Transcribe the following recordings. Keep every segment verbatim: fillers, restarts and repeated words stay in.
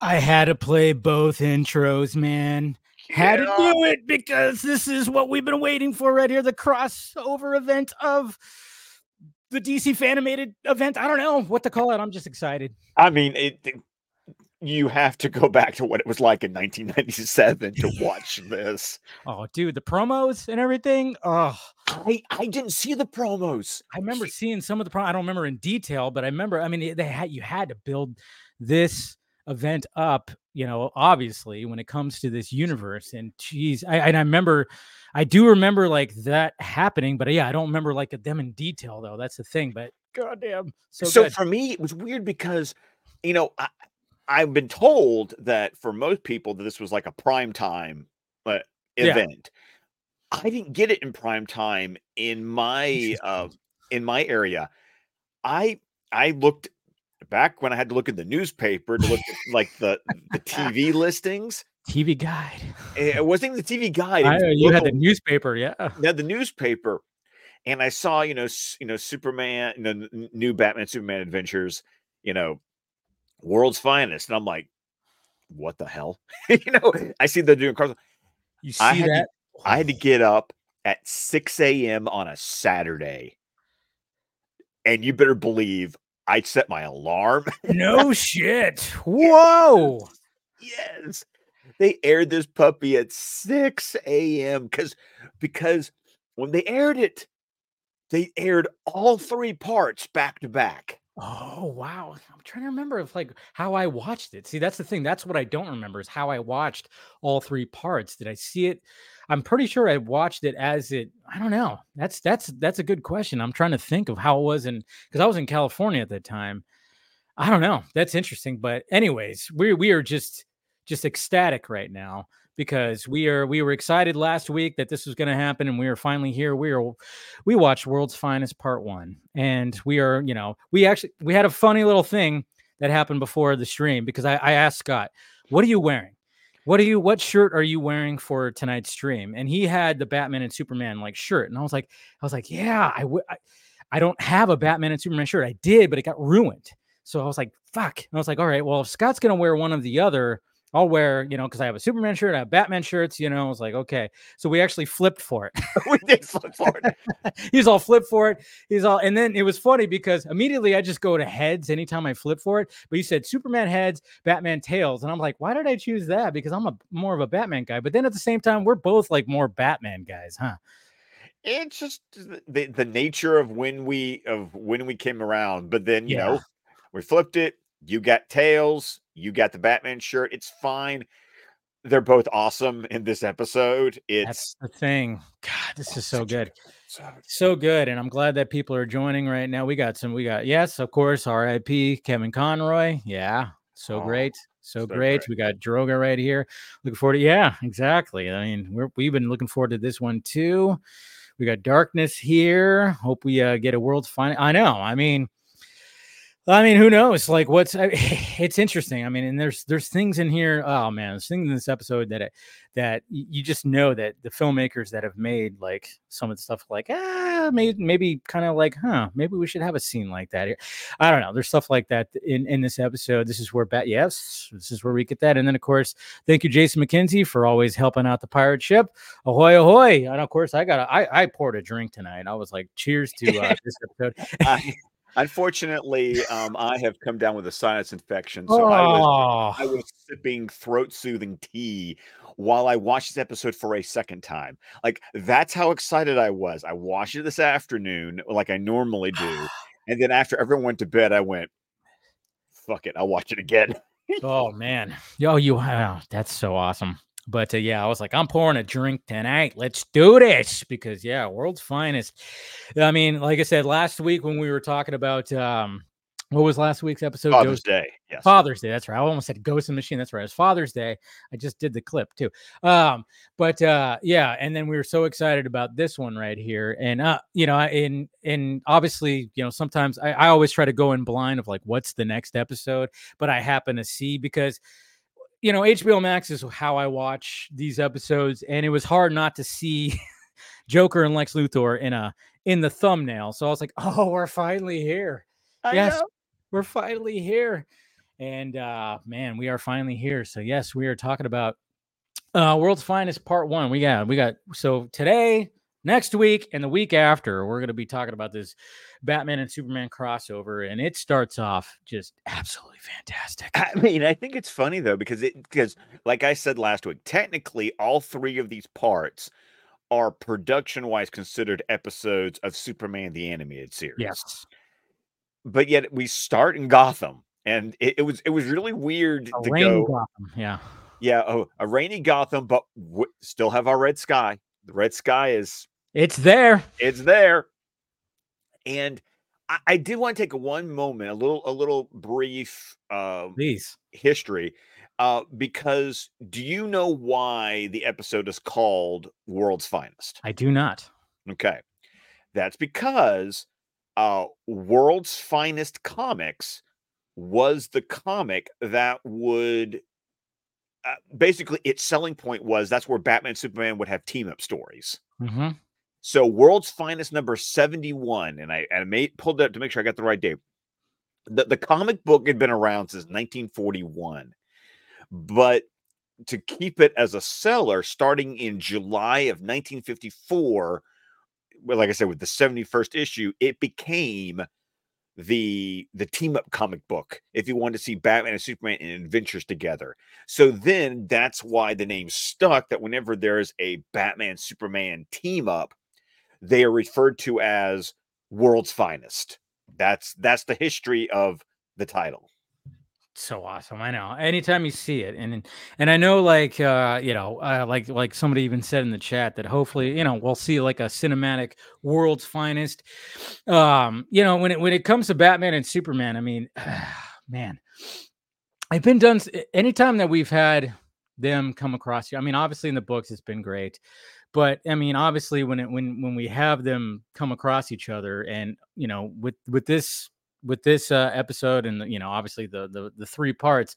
I had to play both intros, man. Yeah. Had to do it because this is what we've been waiting for right here. The crossover event of the D C Fanimated event. I don't know what to call it. I'm just excited. I mean, it, it, you have to go back to what it was like in nineteen ninety-seven to watch this. Oh, dude, the promos and everything. Oh, I, I didn't see the promos. I remember seeing some of the promos. I don't remember in detail, but I remember, I mean, they had, you had to build this event up, you know, obviously when it comes to this universe. And geez, I, and I remember, I do remember like that happening, but yeah, I don't remember like them in detail though. That's the thing, but goddamn. So, so good. For me, it was weird because, you know, I, I've been told that for most people that this was like a prime time uh, event. Yeah. I didn't get it in prime time in my, uh, in my area. I, I looked back when I had to look at the newspaper to look at like the, the T V listings, T V guide. It wasn't even the T V guide. I know, you had the newspaper. Yeah. Yeah. The newspaper. And I saw, you know, you know, Superman, you know, new Batman, Superman adventures, you know, World's Finest. And I'm like, what the hell? You know, I see they're doing cars. You see I had that? To, I had to get up at six a.m. on a Saturday. And you better believe I set my alarm. No shit. Whoa. Yes. They aired this puppy at six a.m. because because when they aired it, they aired all three parts back to back. Oh, wow. I'm trying to remember if like how I watched it. See, that's the thing. That's what I don't remember is how I watched all three parts. Did I see it? I'm pretty sure I watched it as it, I don't know. That's, that's, that's a good question. I'm trying to think of how it was in, because I was in California at that time. I don't know. That's interesting. But anyways, we we are just, just ecstatic right now because we are, we were excited last week that this was going to happen. And we are finally here. We are, we watched World's Finest part one and we are, you know, we actually, we had a funny little thing that happened before the stream because I, I asked Scott, what are you wearing? What are you, what shirt are you wearing for tonight's stream? And he had the Batman and Superman like shirt. And I was like, I was like, yeah, I, w- I, I don't have a Batman and Superman shirt. I did, but it got ruined. So I was like, fuck. And I was like, all right, well, if Scott's going to wear one of the other, I'll wear, you know, because I have a Superman shirt, I have Batman shirts, you know. I was like, okay. So we actually flipped for it. We did flip for it. He's all flip for it. He's all, and then it was funny because immediately I just go to heads anytime I flip for it. But you said Superman heads, Batman tails. And I'm like, why did I choose that? Because I'm a more of a Batman guy. But then at the same time, we're both like more Batman guys, huh? It's just the, the nature of when we of when we came around. But then, you yeah. know, we flipped it. You got tails. You got the Batman shirt. It's fine. They're both awesome in this episode. It's That's the thing. God, this is so good. So good. And I'm glad that people are joining right now. We got some, we got, yes, of course. R I P Kevin Conroy. Yeah. So oh, great. So, so great. great. We got Droga right here. Looking forward to, yeah, exactly. I mean, we're, we've been looking forward to this one too. We got darkness here. Hope we uh, get a world's finest. I know. I mean, I mean, who knows? Like, what's I, it's interesting. I mean, and there's there's things in here. Oh man, there's things in this episode that that you just know that the filmmakers that have made like some of the stuff, like ah, maybe maybe kind of like, huh, maybe we should have a scene like that here. I don't know. There's stuff like that in, in this episode. This is where bat yes, this is where we get that. And then of course, thank you, Jason McKenzie, for always helping out the pirate ship. Ahoy, ahoy! And of course, I got a, I I poured a drink tonight. I was like, cheers to uh, this episode. uh- Unfortunately, um, I have come down with a sinus infection, so oh. I, was, I was sipping throat-soothing tea while I watched this episode for a second time. Like, that's how excited I was. I watched it this afternoon, like I normally do, and then after everyone went to bed, I went, fuck it, I'll watch it again. Oh, man. Yo, you, wow, that's so awesome. But uh, yeah, I was like, I'm pouring a drink tonight. Let's do this because yeah, World's Finest. I mean, like I said last week when we were talking about um, what was last week's episode? Father's Ghost- Day. Yes. Father's Day. That's right. I almost said Ghost in the Machine. That's right. It was Father's Day. I just did the clip too. Um, but uh, yeah, and then we were so excited about this one right here, and uh, you know, and and obviously, you know, sometimes I, I always try to go in blind of like what's the next episode, but I happen to see because. You know, H B O Max is how I watch these episodes, and it was hard not to see Joker and Lex Luthor in a in the thumbnail. So I was like, "Oh, we're finally here! I yes, know. We're finally here!" And uh, man, we are finally here. So yes, we are talking about uh, World's Finest Part One. We got, we got. So today, next week, and the week after, we're going to be talking about this Batman and Superman crossover, and it starts off just absolutely fantastic. I mean, I think it's funny though, because it because like I said last week, technically all three of these parts are production-wise considered episodes of Superman the Animated Series. Yes, but yet we start in Gotham. And it, it was it was really weird a to rainy go. Gotham. Yeah, yeah, oh, a rainy Gotham, but w- still have our red sky. The red sky is it's there, it's there. And I, I did want to take one moment, a little, a little brief, uh, Please. history, uh, because do you know why the episode is called World's Finest? I do not. Okay, that's because uh, World's Finest Comics was the comic that would uh, basically its selling point was that's where Batman and Superman would have team up stories. Mm-hmm. So World's Finest number seventy-one, and I, I made, pulled it up to make sure I got the right date. The, the comic book had been around since nineteen forty-one, but to keep it as a seller starting in July of nineteen fifty-four, well, like I said, with the seventy-first issue, it became the the team-up comic book if you wanted to see Batman and Superman in adventures together. So then that's why the name stuck, that whenever there's a Batman-Superman team-up, they are referred to as World's Finest. That's that's the history of the title. So awesome. I know. Anytime you see it. And and I know, like, uh, you know, uh, like like somebody even said in the chat that hopefully, you know, we'll see like a cinematic World's Finest. Um, you know, when it when it comes to Batman and Superman, I mean, uh, man, I've been done anytime that we've had them come across you. I mean, obviously in the books, it's been great. But I mean, obviously when it when when we have them come across each other, and, you know, with with this with this uh, episode and, you know, obviously the, the, the three parts,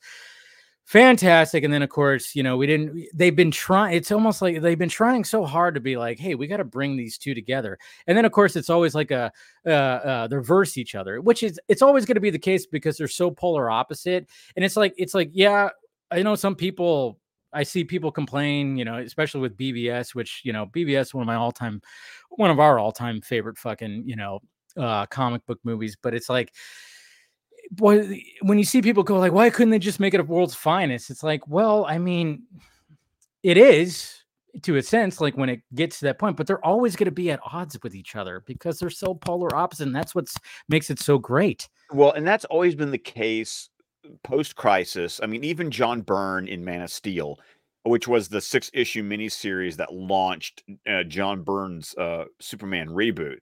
fantastic. And then of course, you know, we didn't, they've been trying, it's almost like they've been trying so hard to be like, hey, we got to bring these two together. And then of course it's always like a, uh, uh, they verse each other, which is, it's always going to be the case because they're so polar opposite. And it's like, it's like, yeah, I know some people, I see people complain, you know, especially with B V S, which, you know, B V S, one of my all time, one of our all time favorite fucking, you know, uh comic book movies. But it's like, boy, when you see people go like, why couldn't they just make it a World's Finest? It's like, well, I mean, it is to a sense, like when it gets to that point, but they're always going to be at odds with each other because they're so polar opposite, and that's what makes it so great. Well, and that's always been the case post-crisis. I mean, even John Byrne in Man of Steel, which was the six-issue miniseries that launched uh, John Byrne's uh, Superman reboot,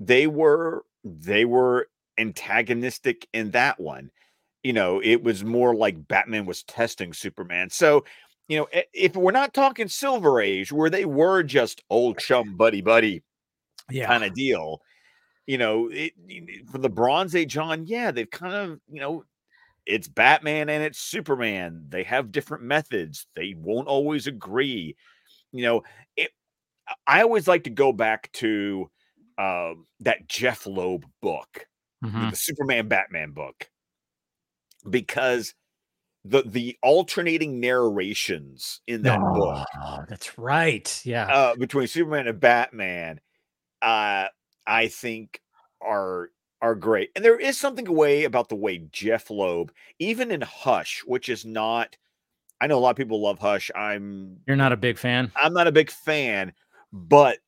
They were they were antagonistic in that one. You know, it was more like Batman was testing Superman. So, you know, if we're not talking Silver Age, where they were just old chum buddy buddy, yeah, kind of deal. You know, it, for the Bronze Age on, yeah, they've kind of, you know, it's Batman and it's Superman. They have different methods. They won't always agree. You know, it, I always like to go back to Uh, that Jeph Loeb book, mm-hmm. the Superman Batman book, because the the alternating narrations in that oh, book. That's right. Yeah. Uh, between Superman and Batman, uh, I think are are great. And there is something away about the way Jeph Loeb, even in Hush, which is not, I know a lot of people love Hush. I'm You're not a big fan. I'm not a big fan, but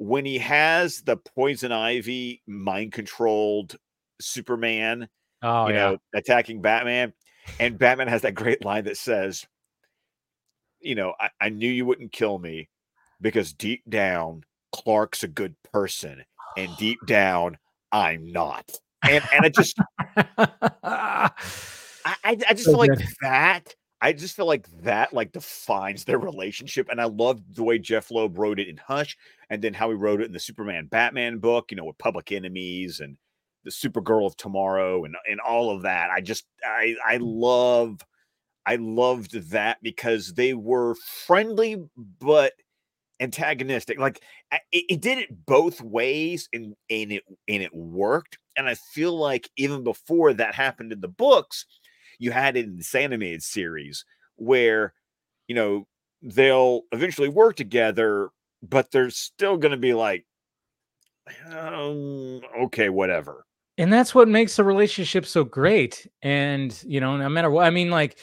when he has the poison ivy mind controlled Superman, oh, you yeah. know, attacking Batman, and Batman has that great line that says, you know, I, I knew you wouldn't kill me because deep down Clark's a good person and deep down I'm not. And and I just, I, I just so feel good. like that. I just feel like that like defines their relationship. And I love the way Jeph Loeb wrote it in Hush, and then how he wrote it in the Superman Batman book, you know, with Public Enemies and the Supergirl of Tomorrow and, and all of that. I just, I, I love, I loved that because they were friendly, but antagonistic. Like it, it did it both ways, and, and it, and it worked. And I feel like even before that happened in the books, you had it in this animated series where, you know, they'll eventually work together, but they're still going to be like, um, okay, whatever. And that's what makes the relationship so great. And, you know, no matter what, I mean, like,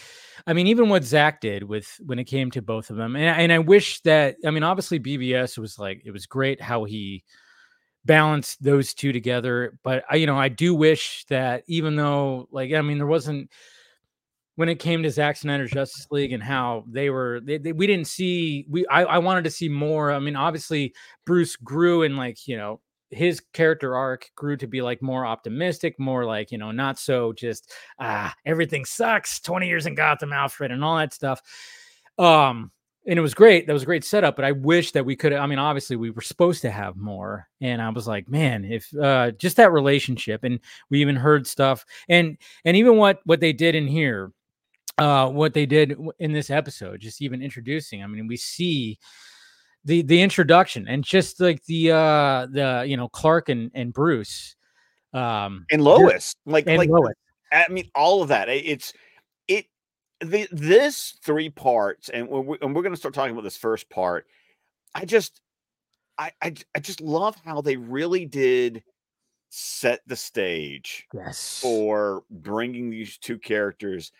I mean, even what Zach did with, when it came to both of them. And, and I wish that, I mean, obviously B V S was like, it was great how he balanced those two together. But I, you know, I do wish that even though, like, I mean, there wasn't, when it came to Zack Snyder's Justice League and how they were, they, they, we didn't see, we, I, I wanted to see more. I mean, obviously Bruce grew and, like, you know, his character arc grew to be like more optimistic, more like, you know, not so just, ah, everything sucks, twenty years in Gotham, Alfred, and all that stuff. Um, and it was great. That was a great setup, but I wish that we could, I mean, obviously we were supposed to have more. And I was like, man, if, uh, just that relationship. And we even heard stuff, and, and even what, what they did in here, uh, what they did in this episode, just even introducing, I mean, we see the, the introduction and just like the, uh, the, you know, Clark and, and Bruce, um, and Lois, like, and like, Lois. I mean, all of that. It's, it, the, this three parts, and we're, and we're going to start talking about this first part. I just, I, I, I just love how they really did set the stage, yes, for bringing these two characters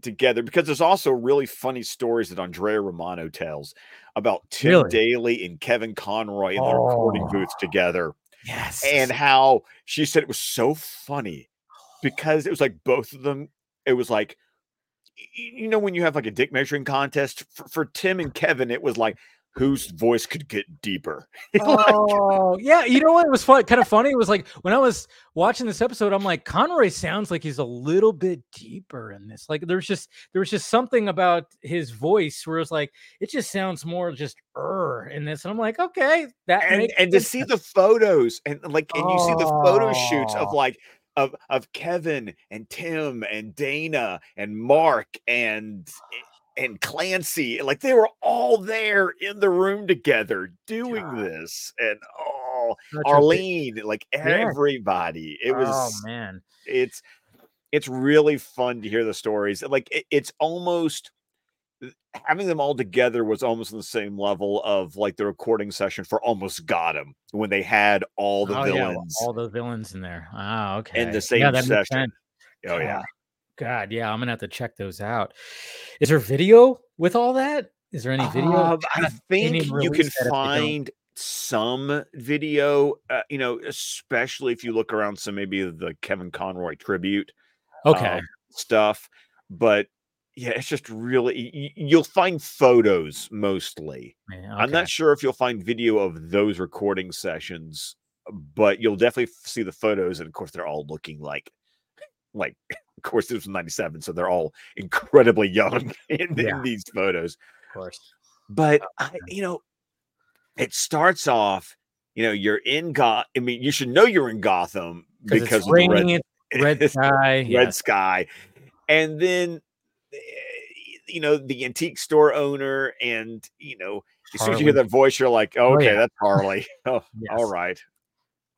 together, because there's also really funny stories that Andrea Romano tells about Tim really? Daly and Kevin Conroy in oh. their recording booths together. Yes. And how she said it was so funny because it was like both of them, it was like, you know, when you have like a dick measuring contest for, for Tim and Kevin, it was like, whose voice could get deeper. Oh, like, yeah. You know what? It was fun, kind of funny. It was like, when I was watching this episode, I'm like, Conroy sounds like he's a little bit deeper in this. Like there's just, there was just something about his voice where it's like, it just sounds more just er in this. And I'm like, okay. that And, makes and to see the photos and like, and oh. you see the photo shoots of like, of, of Kevin and Tim and Dana and Mark and, and Clancy, like they were all there in the room together doing God. this, and oh, Such Arlene, like everybody. Yeah. It was, oh man, it's it's really fun to hear the stories. Like it, it's almost having them all together was almost on the same level of like the recording session for Almost Gotham when they had all the oh, villains, yeah, all the villains in there. Oh, okay, in the same yeah, session. Oh yeah. yeah. God, yeah, I'm gonna have to check those out. Is there video with all that? Is there any video? Uh, I think you can find some video, uh, you know, especially if you look around some maybe the Kevin Conroy tribute, okay, um, stuff. But yeah, it's just really, you'll find photos mostly. Yeah, okay. I'm not sure if you'll find video of those recording sessions, but you'll definitely see the photos, and of course, they're all looking like, like. Of course, it was ninety-seven, so they're all incredibly young in, yeah. in these photos. Of course. But, I, you know, it starts off, you know, you're in Gotham. I mean, you should know you're in Gotham because it's of raining, the red, red sky. red yeah. sky. And then, you know, the antique store owner and, you know, as Harley. soon as you hear that voice, you're like, oh, okay, oh, yeah. that's Harley. Oh, yes. All right.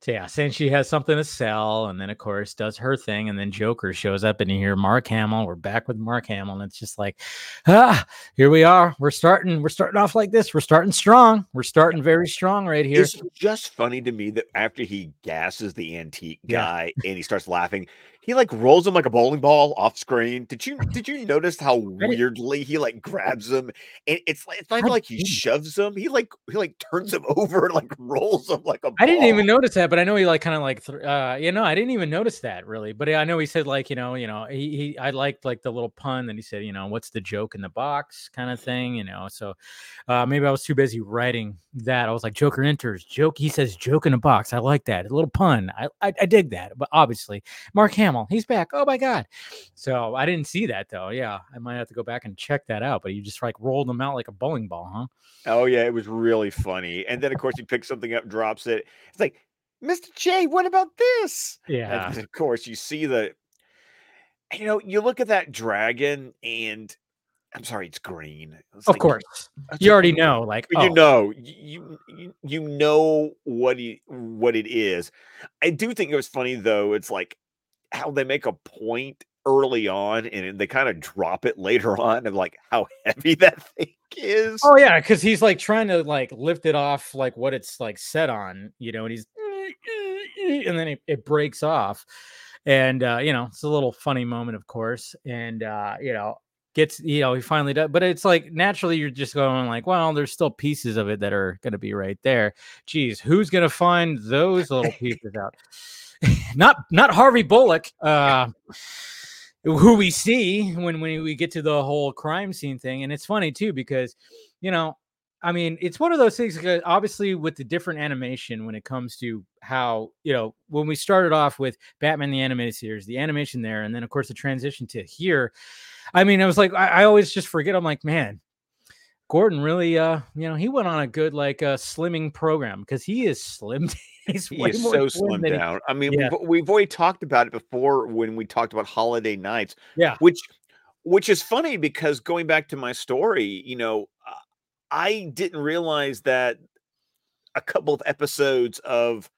So yeah, since she has something to sell, and then of course does her thing, and then Joker shows up, and you hear Mark Hamill. We're back with Mark Hamill, and it's just like, ah, here we are. We're starting. We're starting off like this. We're starting strong. We're starting very strong right here. It's just funny to me that after he gasses the antique guy yeah. and he starts laughing, he like rolls him like a bowling ball off screen. Did you did you notice how weirdly he like grabs him, and it's like it's not like he shoves him. He like he like turns him over and like rolls him like a ball. I didn't even notice that. But I know he like kind of like, th- uh, you know, I didn't even notice that really, but I know he said like, you know, you know, he, he, I liked like the little pun that he said, you know, what's the joke in the box kind of thing, you know? So, uh, maybe I was too busy writing that. I was like, Joker enters joke. He says joke in a box. I like that. A little pun. I, I, I dig that, but obviously Mark Hamill, he's back. Oh my God. So I didn't see that though. Yeah. I might have to go back and check that out, but you just like rolled him out like a bowling ball, huh? Oh yeah. It was really funny. And then of course he picks something up, drops it. It's like, Mister J, what about this? Yeah. And of course, you see the, you know, you look at that dragon and I'm sorry, it's green. It's of like, course. You already green. know. Like, oh. you know, you, you, you know what he, what it is. I do think it was funny though. It's like how they make a point early on, and they kind of drop it later on of like how heavy that thing is. Oh yeah, because he's like trying to like lift it off like what it's like set on, you know, and he's and then it, it breaks off, and uh, you know, it's a little funny moment, of course, and uh, you know, gets, you know, he finally does, but it's like naturally you're just going like, well, there's still pieces of it that are going to be right there. Geez, who's going to find those little pieces out? Not not Harvey Bullock. Uh, who we see when, when we get to the whole crime scene thing. And it's funny too, because, you know, I mean, it's one of those things, because obviously with the different animation, when it comes to how, you know, when we started off with Batman, the Animated Series, the animation there, and then of course the transition to here, I mean, I was like, I, I always just forget. I'm like, man, Gordon really, uh, you know, he went on a good, like uh, slimming program, because he is slimmed. He's he is so slimmed he, down. I mean, yeah. we've, we've already talked about it before when we talked about Holiday Nights, yeah. which, which is funny, because going back to my story, you know, I didn't realize that a couple of episodes of,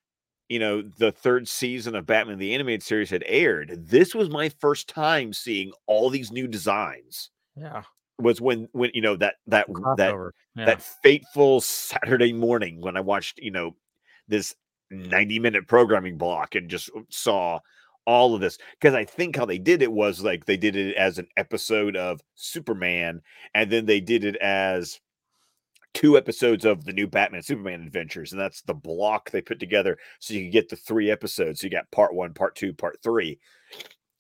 you know, the third season of Batman the Animated Series had aired. This was my first time seeing all these new designs. Yeah. Was when, when, you know, that, that, that, yeah. that fateful Saturday morning when I watched, you know, this ninety minute programming block and just saw all of this, because I think how they did it was like they did it as an episode of Superman, and then they did it as two episodes of the new Batman Superman adventures, and that's the block they put together, so you can get the three episodes. So you got part one, part two, part three.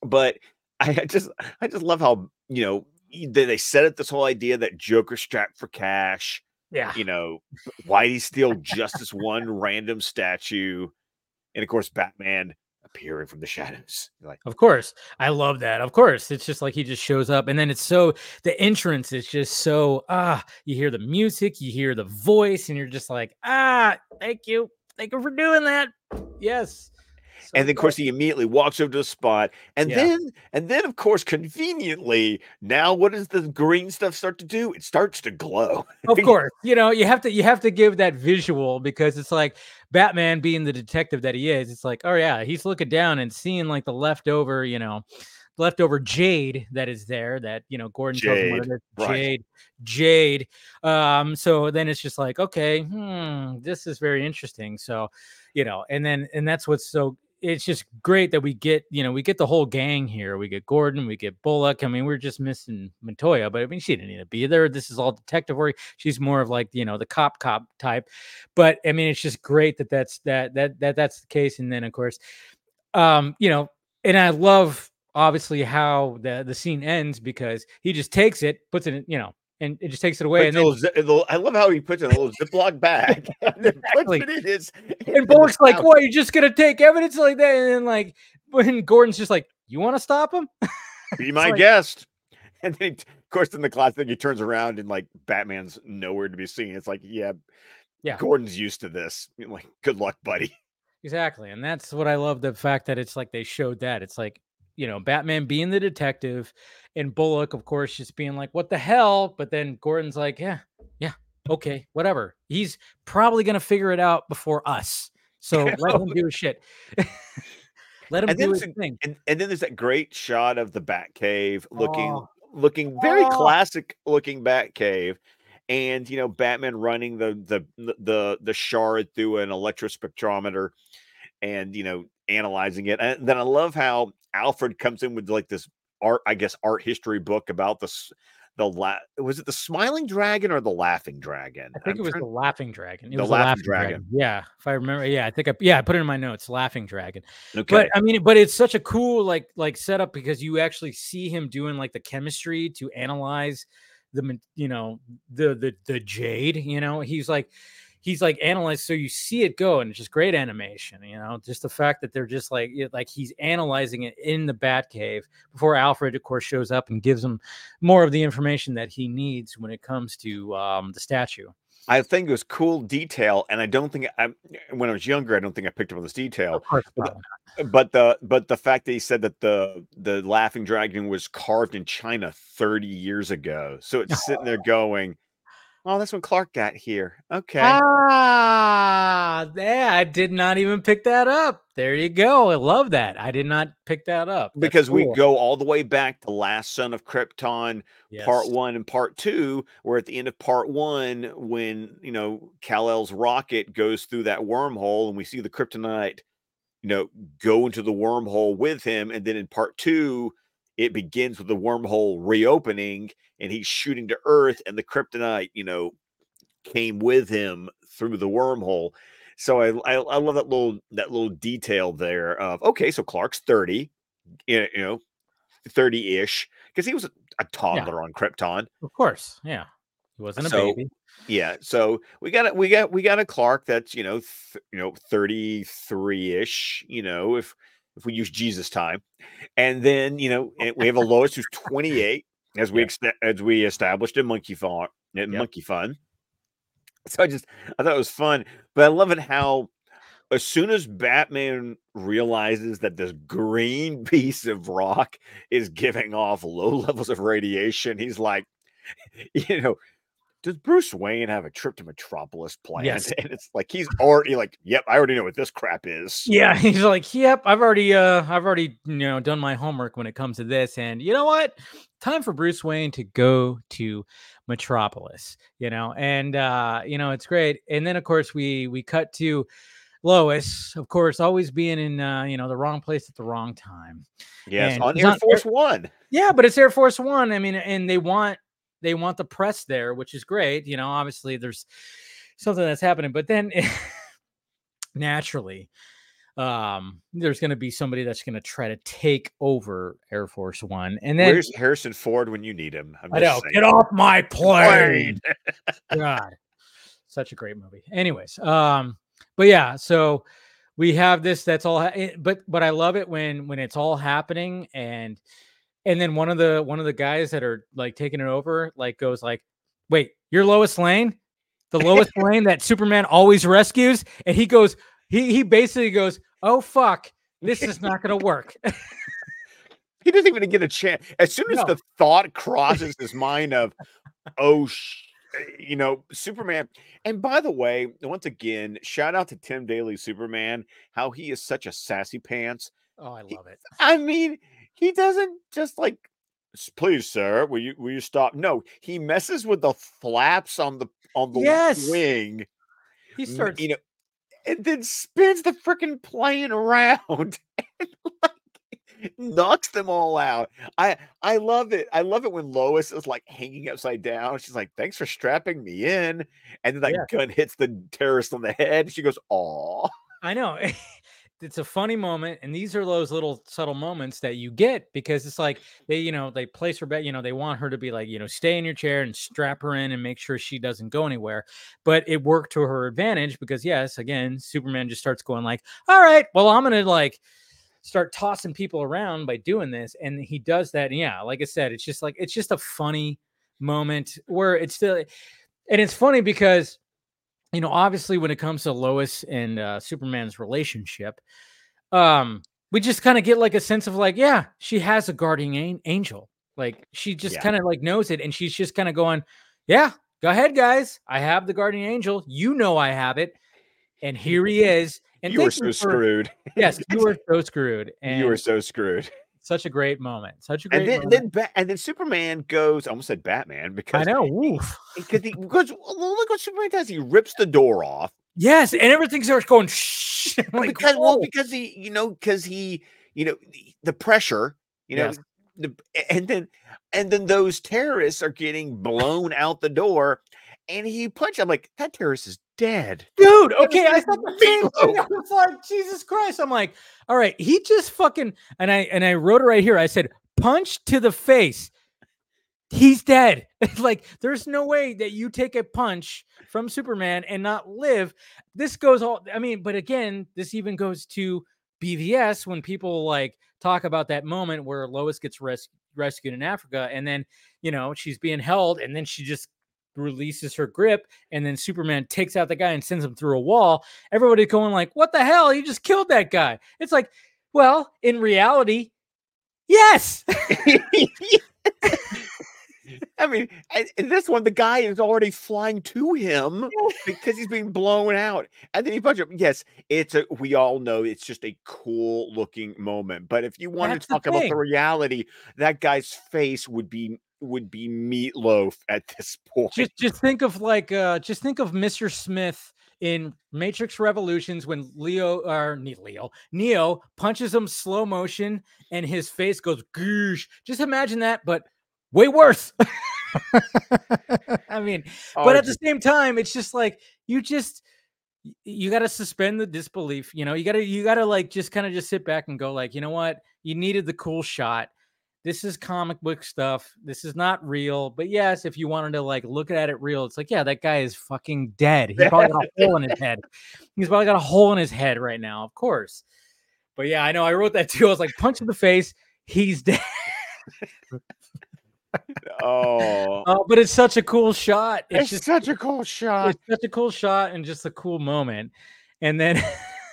But I just I just love how, you know, they, they set up this whole idea that Joker strapped for cash. Yeah, you know, why did he steal just this one random statue? And of course, Batman appearing from the shadows. Like, of course, I love that. Of course, it's just like he just shows up, and then it's so the entrance is just so ah. You hear the music, you hear the voice, and you're just like, ah, thank you, thank you for doing that. Yes. So and then, of course, he immediately walks over to the spot. And yeah. then, and then, of course, conveniently, now what does the green stuff start to do? It starts to glow. Of course. You know, you have to you have to give that visual, because it's like Batman being the detective that he is. It's like, oh, yeah, he's looking down and seeing like the leftover, you know, leftover jade that is there that, you know, Gordon tells him what it is. Right. Jade, jade. Um, so then it's just like, OK, hmm, this is very interesting. So, you know, and then and that's what's so. It's just great that we get, you know, we get the whole gang here. We get Gordon, we get Bullock. I mean, we're just missing Montoya, but I mean, she didn't need to be there. This is all detective work. She's more of like, you know, the cop cop type. But I mean, it's just great that that's that that that that's the case. And then, of course, um, you know, and I love obviously how the the scene ends, because he just takes it, puts it in, you know, and it just takes it away. And then, zi- little, I love how he puts in a little Ziploc bag. And exactly. Puts it in his, in and Bullock's like, house. What, you're just going to take evidence like that? And then, like, when Gordon's just like, you want to stop him? Be my like, guest. And then, of course, in the classic, he turns around and, like, Batman's nowhere to be seen. It's like, yeah, yeah. Gordon's used to this. You're like, good luck, buddy. Exactly. And that's what I love, the fact that it's like they showed that. It's like, you know, Batman being the detective, and Bullock, of course, just being like, what the hell? But then Gordon's like, yeah, yeah, okay, whatever. He's probably going to figure it out before us. So let him do his shit. Let him and do his a, thing. And, and then there's that great shot of the Batcave looking, oh. looking very oh. classic looking Batcave. And, you know, Batman running the, the, the, the shard through an electrospectrometer and, you know, analyzing it. And then I love how Alfred comes in with like this art, I guess, art history book about this. The la- was it the smiling dragon or the laughing dragon? I think I'm it was trying- the laughing dragon. It the was laughing, laughing dragon. dragon. Yeah. If I remember. Yeah. I think I, yeah, I put it in my notes, laughing dragon. Okay. But I mean, but it's such a cool, like, like setup, because you actually see him doing like the chemistry to analyze the, you know, the, the, the jade, you know, he's like, he's like analyzed. So you see it go, and it's just great animation, you know, just the fact that they're just like, like he's analyzing it in the Batcave before Alfred, of course, shows up and gives him more of the information that he needs when it comes to um, the statue. I think it was cool detail. And I don't think I, when I was younger, I don't think I picked up on this detail, of course, but, but the, but the fact that he said that the, the laughing dragon was carved in China thirty years ago. So it's sitting there going, Oh, that's when Clark got here. Okay. Ah, yeah, I did not even pick that up. There you go. I love that. I did not pick that up. That's because cool. We go all the way back to Last Son of Krypton, yes. part one and part two, where at the end of part one, when, you know, Kal-El's rocket goes through that wormhole and we see the Kryptonite, you know, go into the wormhole with him. And then in part two, it begins with the wormhole reopening and he's shooting to Earth and the Kryptonite, you know, came with him through the wormhole. So I, I, I love that little, that little detail there of, okay, so Clark's thirty, you know, thirty ish. Cause he was a, a toddler yeah. on Krypton. Of course. Yeah. He wasn't a so, baby. Yeah. So we got it. We got, we got a Clark that's, you know, th- you know, thirty-three ish, you know, if, if we use Jesus time. And then, you know, we have a Lois who's twenty-eight, as we yeah. as we established in Monkey Fun. In yep. Monkey Fun. So I just, I thought it was fun. But I love it how as soon as Batman realizes that this green piece of rock is giving off low levels of radiation, he's like, you know, does Bruce Wayne have a trip to Metropolis planned? Yes. And it's like, he's already like, yep, I already know what this crap is. Yeah. He's like, yep, I've already, uh, I've already, you know, done my homework when it comes to this. And you know what? Time for Bruce Wayne to go to Metropolis, you know? And, uh, you know, it's great. And then of course we, we cut to Lois, of course, always being in, uh, you know, the wrong place at the wrong time. Yes. And on Air Force Air- One. Yeah. But it's Air Force One. I mean, and they want, They want the press there, which is great. You know, obviously there's something that's happening, but then naturally um, there's going to be somebody that's going to try to take over Air Force One. And then where's Harrison Ford when you need him? I'm I know. Saying. Get off my plane. God, such a great movie. Anyways. Um, but yeah, so we have this, that's all, ha- but, but I love it when, when it's all happening and, And then one of the one of the guys that are like taking it over, like goes like, "Wait, you're Lois Lane, the Lois Lane that Superman always rescues." And he goes, he he basically goes, "Oh fuck, this is not gonna work." He doesn't even get a chance. As soon as no. the thought crosses his mind of, "Oh, sh- you know, Superman." And by the way, once again, shout out to Tim Daly's Superman. How he is such a sassy pants. Oh, I love it. He, I mean. He doesn't just like, please, sir, will you will you stop? No, he messes with the flaps on the on the yes. wing. He starts, you know, and then spins the freaking plane around and like knocks them all out. I I love it. I love it when Lois is like hanging upside down. She's like, "Thanks for strapping me in," and then that yeah. gun hits the terrorist on the head. She goes, "Aw, I know." It's a funny moment. And these are those little subtle moments that you get because it's like they, you know, they place her back, you know, they want her to be like, you know, stay in your chair and strap her in and make sure she doesn't go anywhere. But it worked to her advantage because yes, again, Superman just starts going like, all right, well, I'm going to like start tossing people around by doing this. And he does that. And yeah. Like I said, it's just like, it's just a funny moment where it's still, and it's funny because you know, obviously, when it comes to Lois and uh, Superman's relationship, um, we just kind of get like a sense of like, yeah, she has a guardian an- angel. Like she just yeah. kind of like knows it. And she's just kind of going, yeah, go ahead, guys. I have the guardian angel. You know, I have it. And here he is. And you were so for- screwed. Yes, you were so screwed. And you were so screwed. Such a great moment. Such a great and then, moment. Then ba- and then Superman goes, I almost said Batman because I know. Oof. Because he because look what Superman does. He rips the door off. Yes, and everything starts going shh. Like, because whoa. well, because he, you know, because he, you know, the, the pressure, you know, yes. the, and then and then those terrorists are getting blown out the door. And he punched. I'm like, that terrorist is dead, dude. Okay, I thought the same thing. I was like, Jesus Christ. I'm like, all right, he just fucking. And I and I wrote it right here. I said, punch to the face. He's dead. Like, there's no way that you take a punch from Superman and not live. This goes all. I mean, but again, this even goes to B V S when people like talk about that moment where Lois gets res- rescued in Africa, and then you know she's being held, and then she just releases her grip and then Superman takes out the guy and sends him through a wall. Everybody going like, what the hell? You just killed that guy. It's like, well, in reality, yes. I mean, in this one, the guy is already flying to him because he's being blown out. And then he punches him. Yes, it's a, we all know it's just a cool looking moment. But if you want That's to talk the about the reality, that guy's face would be would be meatloaf at this point. Just just think of like uh just think of Mister Smith in Matrix Revolutions when Leo or Leo Neo punches him slow motion and his face goes goosh. Just imagine that, but way worse. I mean, oh, but at the same time, it's just like you just you got to suspend the disbelief. You know, you got to you got to like just kind of just sit back and go like, you know what? You needed the cool shot. This is comic book stuff. This is not real. But yes, if you wanted to like look at it real, it's like, yeah, that guy is fucking dead. He's probably got a hole in his head. He's probably got a hole in his head right now, of course. But yeah, I know. I wrote that too. I was like, punch in the face. He's dead. Oh, uh, but it's such a cool shot. It's, it's just, such a cool shot. It's such a cool shot and just a cool moment. And then.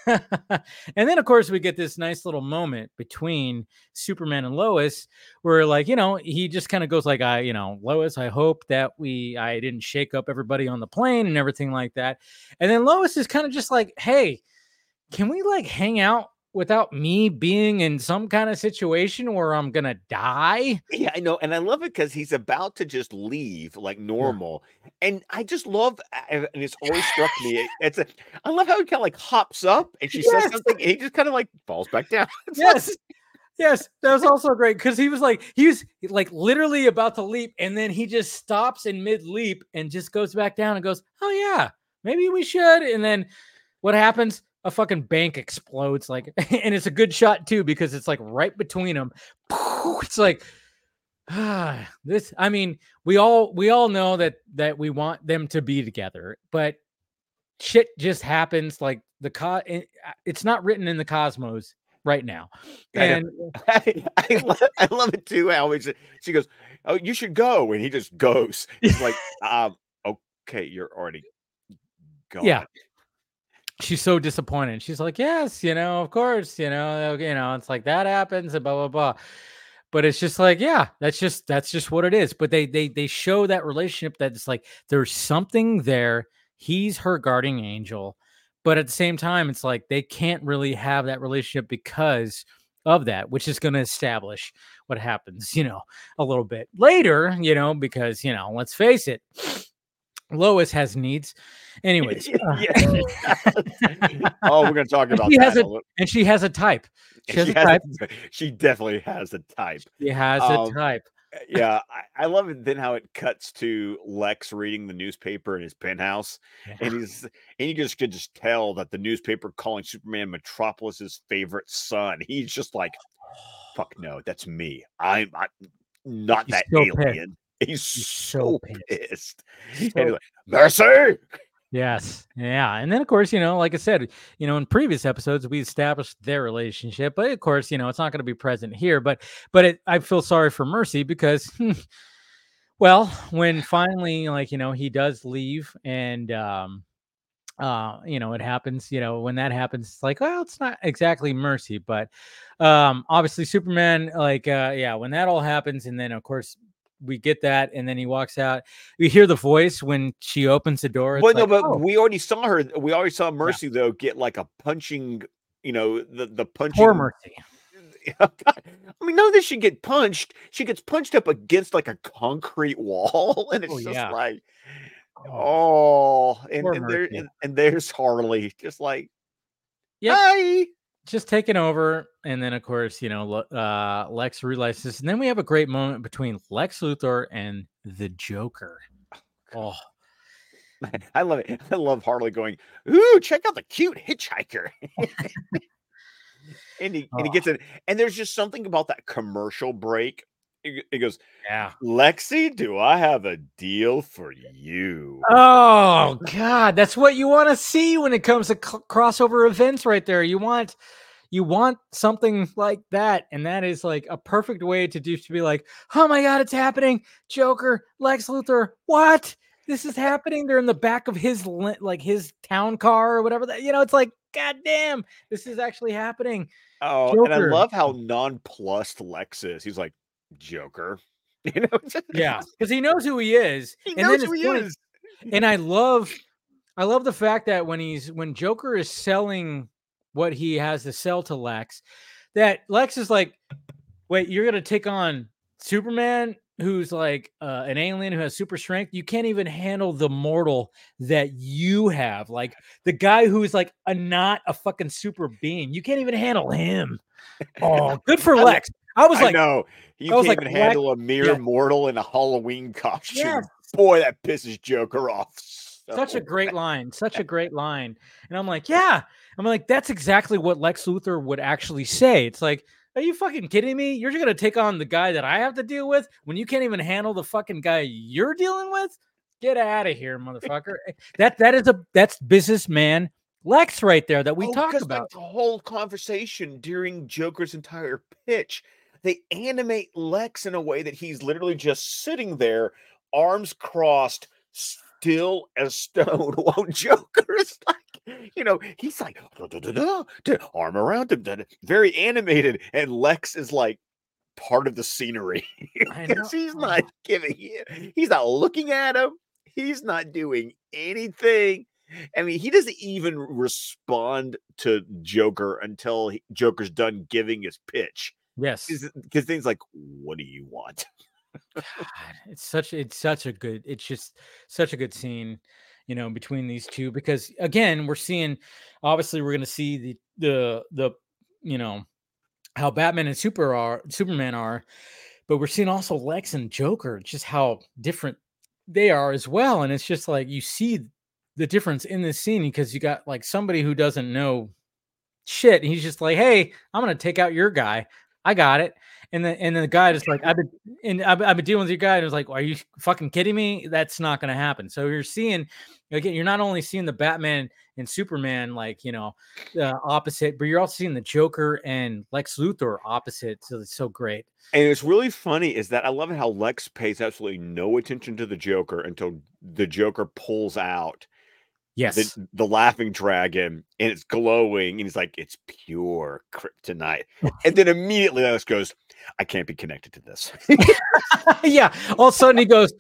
and then, of course, we get this nice little moment between Superman and Lois where, like, you know, he just kind of goes like, I, you know, Lois, I hope that we I didn't shake up everybody on the plane and everything like that. And then Lois is kind of just like, hey, can we like hang out without me being in some kind of situation where I'm going to die? Yeah, I know. And I love it because he's about to just leave like normal. Yeah. And I just love, and it's always struck me. It's a, I love how he kind of like hops up and she yes. says something and he just kind of like falls back down. Yes. Like, yes. That was also great because he was like, he was like literally about to leap. And then he just stops in mid leap and just goes back down and goes, oh yeah, maybe we should. And then what happens? A fucking bank explodes, like, and it's a good shot too because it's like right between them. It's like ah, this. I mean, we all we all know that that we want them to be together, but shit just happens. Like the co- it's not written in the cosmos right now. And I, I, love, I love it too. How she goes, "Oh, you should go," and he just goes. He's like, um, "Okay, you're already gone." Yeah. She's so disappointed. She's like, yes, you know, of course, you know, you know, it's like that happens and blah, blah, blah. But it's just like, yeah, that's just, that's just what it is. But they, they, they show that relationship that it's like, there's something there. He's her guardian angel. But at the same time, it's like, they can't really have that relationship because of that, which is going to establish what happens, you know, a little bit later, you know, because, you know, let's face it. Lois has needs, anyways. Uh, oh, we're gonna talk about that. A, a and she has a type. She has, she, a has type. A, she definitely has a type. She has um, a type. Yeah, I, I love it. Then how it cuts to Lex reading the newspaper in his penthouse, yeah. and he's and you just could just tell that the newspaper calling Superman Metropolis's favorite son. He's just like, fuck no, that's me. I'm, I'm not he's that so alien. Pissed. He's so, so pissed. pissed. So anyway, Mercy. Yes. Yeah. And then, of course, you know, like I said, you know, in previous episodes, we established their relationship, but of course, you know, it's not going to be present here, but, but it, I feel sorry for Mercy because, well, when finally, like, you know, he does leave and, um, uh, you know, it happens, you know, when that happens, it's like, well, it's not exactly Mercy, but, um, obviously Superman, like, uh, yeah, when that all happens. And then of course, we get that, and then he walks out. We hear the voice when she opens the door. It's well, like, no, but oh. we already saw her. We already saw Mercy yeah. though get like a punching. You know the the punching. Poor Mercy. I mean, no, this she get punched. She gets punched up against like a concrete wall, and it's oh, just yeah. like, oh, and, and there and, and there's Harley, just like, yep. Hi. Just taking over. And then, of course, you know, uh, Lex realizes. And then we have a great moment between Lex Luthor and the Joker. Oh, I love it. I love Harley going, ooh, check out the cute hitchhiker. and, he, oh. and he gets it. And there's just something about that commercial break. It goes, yeah, Lexi, do I have a deal for you? Oh, God, that's what you want to see when it comes to cl- crossover events right there. You want you want something like that. And that is like a perfect way to do to be like, oh, my God, it's happening. Joker, Lex Luthor. What? This is happening. They're in the back of his like his town car or whatever. That, you know, it's like, God damn, this is actually happening. Oh, Joker. And I love how nonplussed Lex is. He's like, Joker, You know? Yeah, because he knows who he is. He and knows then who he funny. is. And I love, I love the fact that when he's when Joker is selling what he has to sell to Lex, that Lex is like, wait, you're gonna take on Superman, who's like uh, an alien who has super strength? You can't even handle the mortal that you have. Like the guy who is like a not a fucking super being. You can't even handle him. Oh, good for Lex. I was like, no, you can't like, even handle Lex, a mere yeah. mortal in a Halloween costume. Yes. Boy, that pisses Joker off. So. Such a great line. Such a great line. And I'm like, yeah. I'm like, that's exactly what Lex Luthor would actually say. It's like, are you fucking kidding me? You're just going to take on the guy that I have to deal with when you can't even handle the fucking guy you're dealing with? Get out of here, motherfucker. that that is a that's businessman Lex right there that we oh, talked about. Like the whole conversation during Joker's entire pitch, they animate Lex in a way that he's literally just sitting there, arms crossed, still as stone, while Joker is like, you know, he's like, duh, duh, duh, duh, duh, arm around him, duh, duh, very animated. And Lex is like part of the scenery. Because he's not giving it. He's not looking at him. He's not doing anything. I mean, he doesn't even respond to Joker until he, Joker's done giving his pitch. Yes. Because things like, what do you want? God, it's such it's such a good it's just such a good scene. You know, between these two, because again, we're seeing, obviously we're going to see the, the, the, you know, how Batman and Super are Superman are, but we're seeing also Lex and Joker, just how different they are as well. And it's just like, you see the difference in this scene because you got like somebody who doesn't know shit. And he's just like, hey, I'm going to take out your guy. I got it. And then, and then the guy just like, I've been, and I've, I've been dealing with your guy. And it was like, well, are you fucking kidding me? That's not going to happen. So you're seeing, again, you're not only seeing the Batman and Superman, like, you know, uh, opposite, but you're also seeing the Joker and Lex Luthor opposite. So it's so great. And it's really funny is that I love how Lex pays absolutely no attention to the Joker until the Joker pulls out Yes, the, the laughing dragon, and it's glowing, and he's like, "It's pure kryptonite." And then immediately, Lex goes, "I can't be connected to this." Yeah, all of a sudden he goes,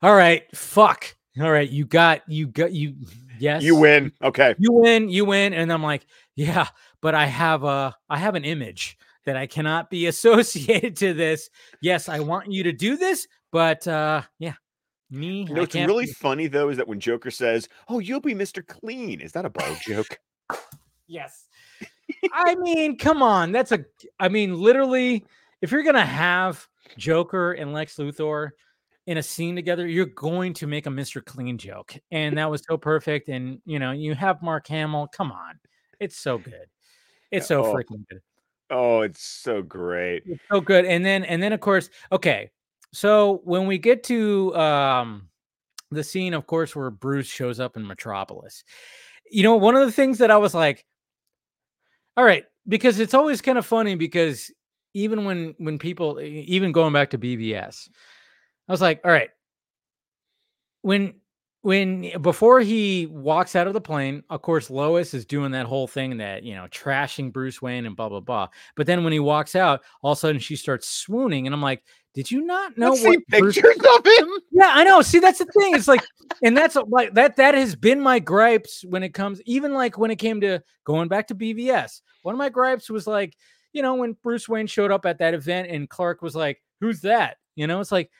"All right, fuck. All right, you got, you got, you. Yes, you win. Okay, you win, you win." And I'm like, "Yeah, but I have a, I have an image that I cannot be associated to this. Yes, I want you to do this, but uh, yeah." Me, you know, what's really be. funny though is that when Joker says, "Oh, you'll be Mister Clean," is that a ball joke? Yes. I mean, come on. That's a. I mean, literally, if you're gonna have Joker and Lex Luthor in a scene together, you're going to make a Mister Clean joke, and that was so perfect. And you know, you have Mark Hamill. Come on, it's so good. It's so oh. freaking good. Oh, it's so great. It's so good. And then, and then, of course, okay. So when we get to um, the scene, of course, where Bruce shows up in Metropolis, you know, one of the things that I was like, all right, because it's always kind of funny because even when when people, even going back to B V S, I was like, all right, when when before he walks out of the plane, of course, Lois is doing that whole thing that, you know, trashing Bruce Wayne and blah, blah, blah. But then when he walks out, all of a sudden she starts swooning and I'm like, did you not know Let's what see Bruce- pictures of him? Yeah, I know. See, that's the thing. It's like, and that's like that. That has been my gripes when it comes, even like when it came to going back to B V S. One of my gripes was like, you know, when Bruce Wayne showed up at that event and Clark was like, "Who's that?" You know, it's like,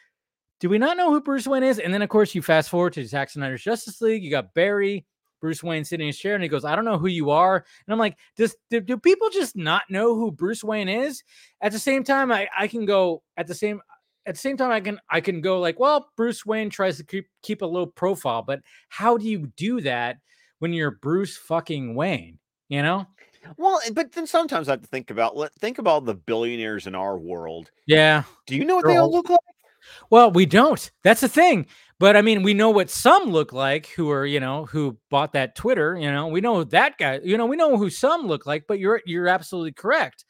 do we not know who Bruce Wayne is? And then of course you fast forward to Zack Snyder's Justice League. You got Barry, Bruce Wayne sitting in his chair, and he goes, "I don't know who you are." And I'm like, does do, do people just not know who Bruce Wayne is? At the same time, I, I can go at the same at the same time I can I can go like, well, Bruce Wayne tries to keep keep a low profile, but how do you do that when you're Bruce fucking Wayne? You know? Well, but then sometimes I have to think about let think about the billionaires in our world. Yeah. Do you know what They're they all look like? Well, we don't. That's the thing. But I mean, we know what some look like who are, you know, who bought that Twitter, you know, we know that guy, you know, we know who some look like, but you're, you're absolutely correct.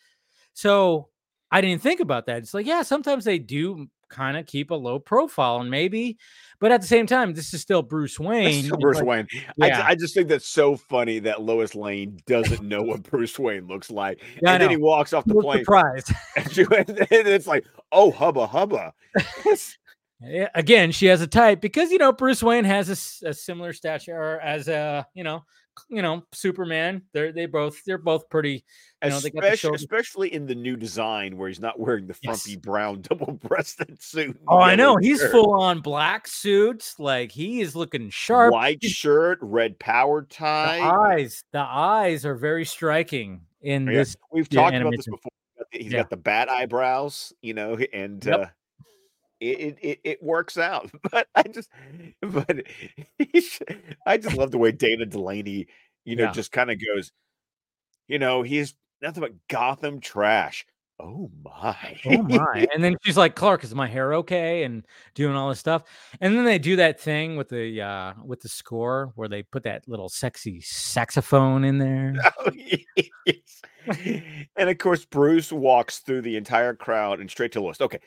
So I didn't think about that. It's like, yeah, sometimes they do kind of keep a low profile, and maybe, but at the same time, this is still Bruce Wayne. Still Bruce like, Wayne. Yeah. I, I just think that's so funny that Lois Lane doesn't know what Bruce Wayne looks like, yeah, and then he walks off the You're plane. Surprised. And, she, and it's like, oh, hubba hubba. Again, she has a type because you know Bruce Wayne has a, a similar stature as a you know. You know, Superman. They're they both they're both pretty. You know, especially, they got the especially in the new design where he's not wearing the frumpy yes. brown double-breasted suit. Oh, I know he's shirt. full on black suits. Like he is looking sharp. White shirt, red power tie. The eyes, the eyes are very striking in yeah. this. We've talked animation. about this before. He's yeah. got the bat eyebrows, you know, and yep. uh, It, it it works out, but I just, but should, I just love the way Dana Delaney, you know, yeah. just kind of goes, you know, he's nothing but Gotham trash. Oh my, oh my! And then she's like, Clark, is my hair okay? And doing all this stuff, and then they do that thing with the uh, with the score where they put that little sexy saxophone in there. Oh, yes. And of course, Bruce walks through the entire crowd and straight to Lois. Okay.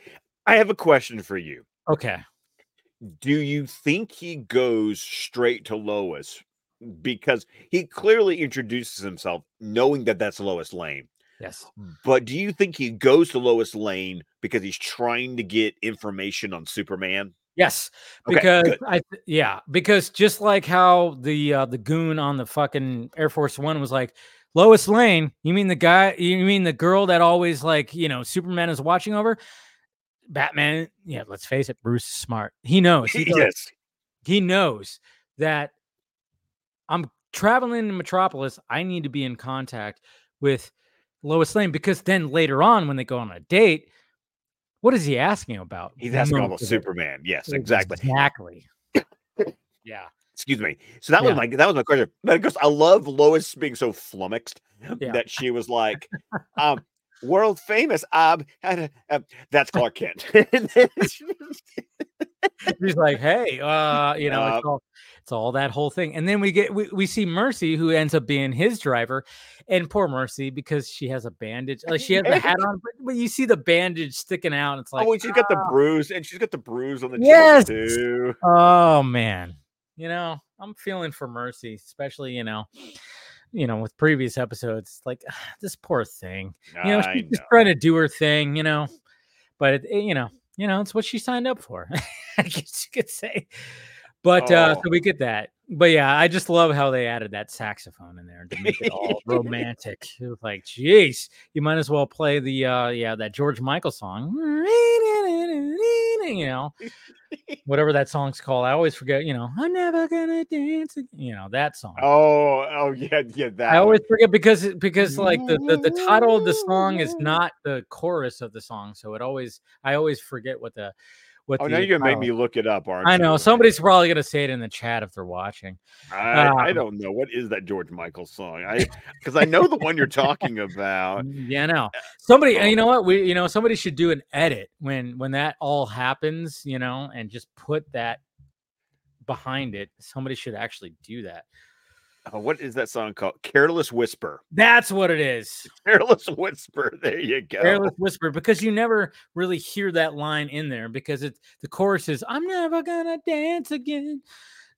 I have a question for you. Okay. Do you think he goes straight to Lois? Because he clearly introduces himself knowing that that's Lois Lane. Yes. But do you think he goes to Lois Lane because he's trying to get information on Superman? Yes, because okay, I yeah, because just like how the uh, the goon on the fucking Air Force One was like, Lois Lane, you mean the guy, you mean the girl that always like, you know, Superman is watching over? Batman, yeah, let's face it, Bruce is smart. He knows. He knows, yes. he knows that I'm traveling to Metropolis. I need to be in contact with Lois Lane because then later on when they go on a date, what is he asking about? He's asking about Superman. Yes, exactly. Exactly. Yeah. Excuse me. So that yeah. was my that was my question. But of course, I love Lois being so flummoxed yeah. that she was like, um, world famous, ob. Uh, uh, that's Clark Kent. He's like, hey, uh, you know, uh, it's, all, it's all that whole thing. And then we get we, we see Mercy, who ends up being his driver, and poor Mercy because she has a bandage, like she has the hat on, but you see the bandage sticking out. It's like, oh, and she's ah. got the bruise, and she's got the bruise on the yes. chin too. Oh man, you know, I'm feeling for Mercy, especially you know. you know, with previous episodes, like ugh, this poor thing, you know, she's just trying to do her thing, you know, but it, it, you know, you know, it's what she signed up for. I guess you could say, but, oh. uh, so we get that, but yeah, I just love how they added that saxophone in there to make it all romantic. It was like, geez, you might as well play the, uh, yeah, that George Michael song, you know, whatever that song's called. I always forget, you know, I'm never gonna dance again, you know, that song. Oh, oh yeah, yeah, that I one. always forget because because like the, the, the title of the song is not the chorus of the song, so it always I always forget what the what oh the, now you're gonna uh, make me look it up, aren't you? I know somebody's probably gonna say it in the chat if they're watching. I, um, I don't know what is that George Michael song. I because I know the one you're talking about. Yeah, no. Somebody, oh. you know what? We you know somebody should do an edit when when that all happens, you know, and just put that behind it. Somebody should actually do that. Oh, what is that song called? Careless Whisper. That's what it is. Careless Whisper. There you go. Careless Whisper, because you never really hear that line in there because it's the chorus is I'm never gonna dance again.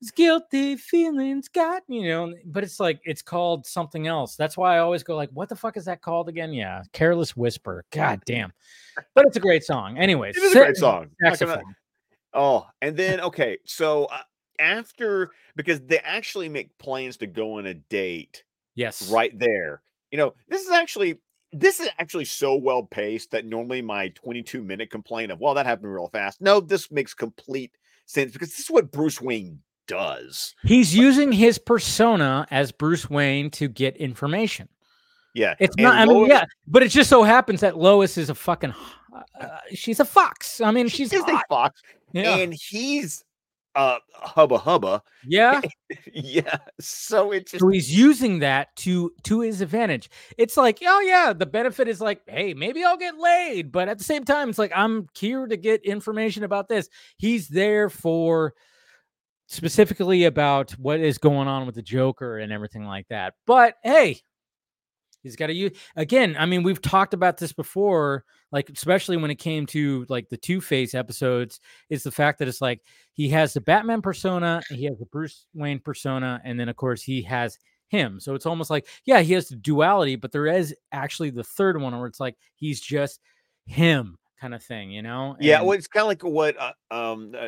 It's guilty feelings got you know, but it's like it's called something else. That's why I always go like, what the fuck is that called again? Yeah, Careless Whisper. God damn. But it's a great song. Anyways, it is a great song. Gonna... Oh, and then okay, so. Uh... After because they actually make plans to go on a date, yes, right there. You know, this is actually this is actually so well paced that normally my twenty-two minute complaint of well, that happened real fast. No, this makes complete sense because this is what Bruce Wayne does. He's like, using his persona as Bruce Wayne to get information. Yeah, it's not. I Lois, mean, yeah, but it just so happens that Lois is a fucking. Uh, she's a fox. I mean, she's she a fox, yeah. and he's. Uh, hubba hubba. Yeah. yeah. So it's just... so he's using that to to his advantage. It's like, oh yeah, the benefit is like, hey, maybe I'll get laid, but at the same time, it's like I'm here to get information about this. He's there for specifically about what is going on with the Joker and everything like that. But hey, He's got to use again. I mean, we've talked about this before, like, especially when it came to like the Two-Face episodes, is the fact that it's like he has the Batman persona, and he has the Bruce Wayne persona, and then of course he has him. So it's almost like, yeah, he has the duality, but there is actually the third one where it's like he's just him kind of thing, you know? And yeah, well, it's kind of like what uh, um, uh,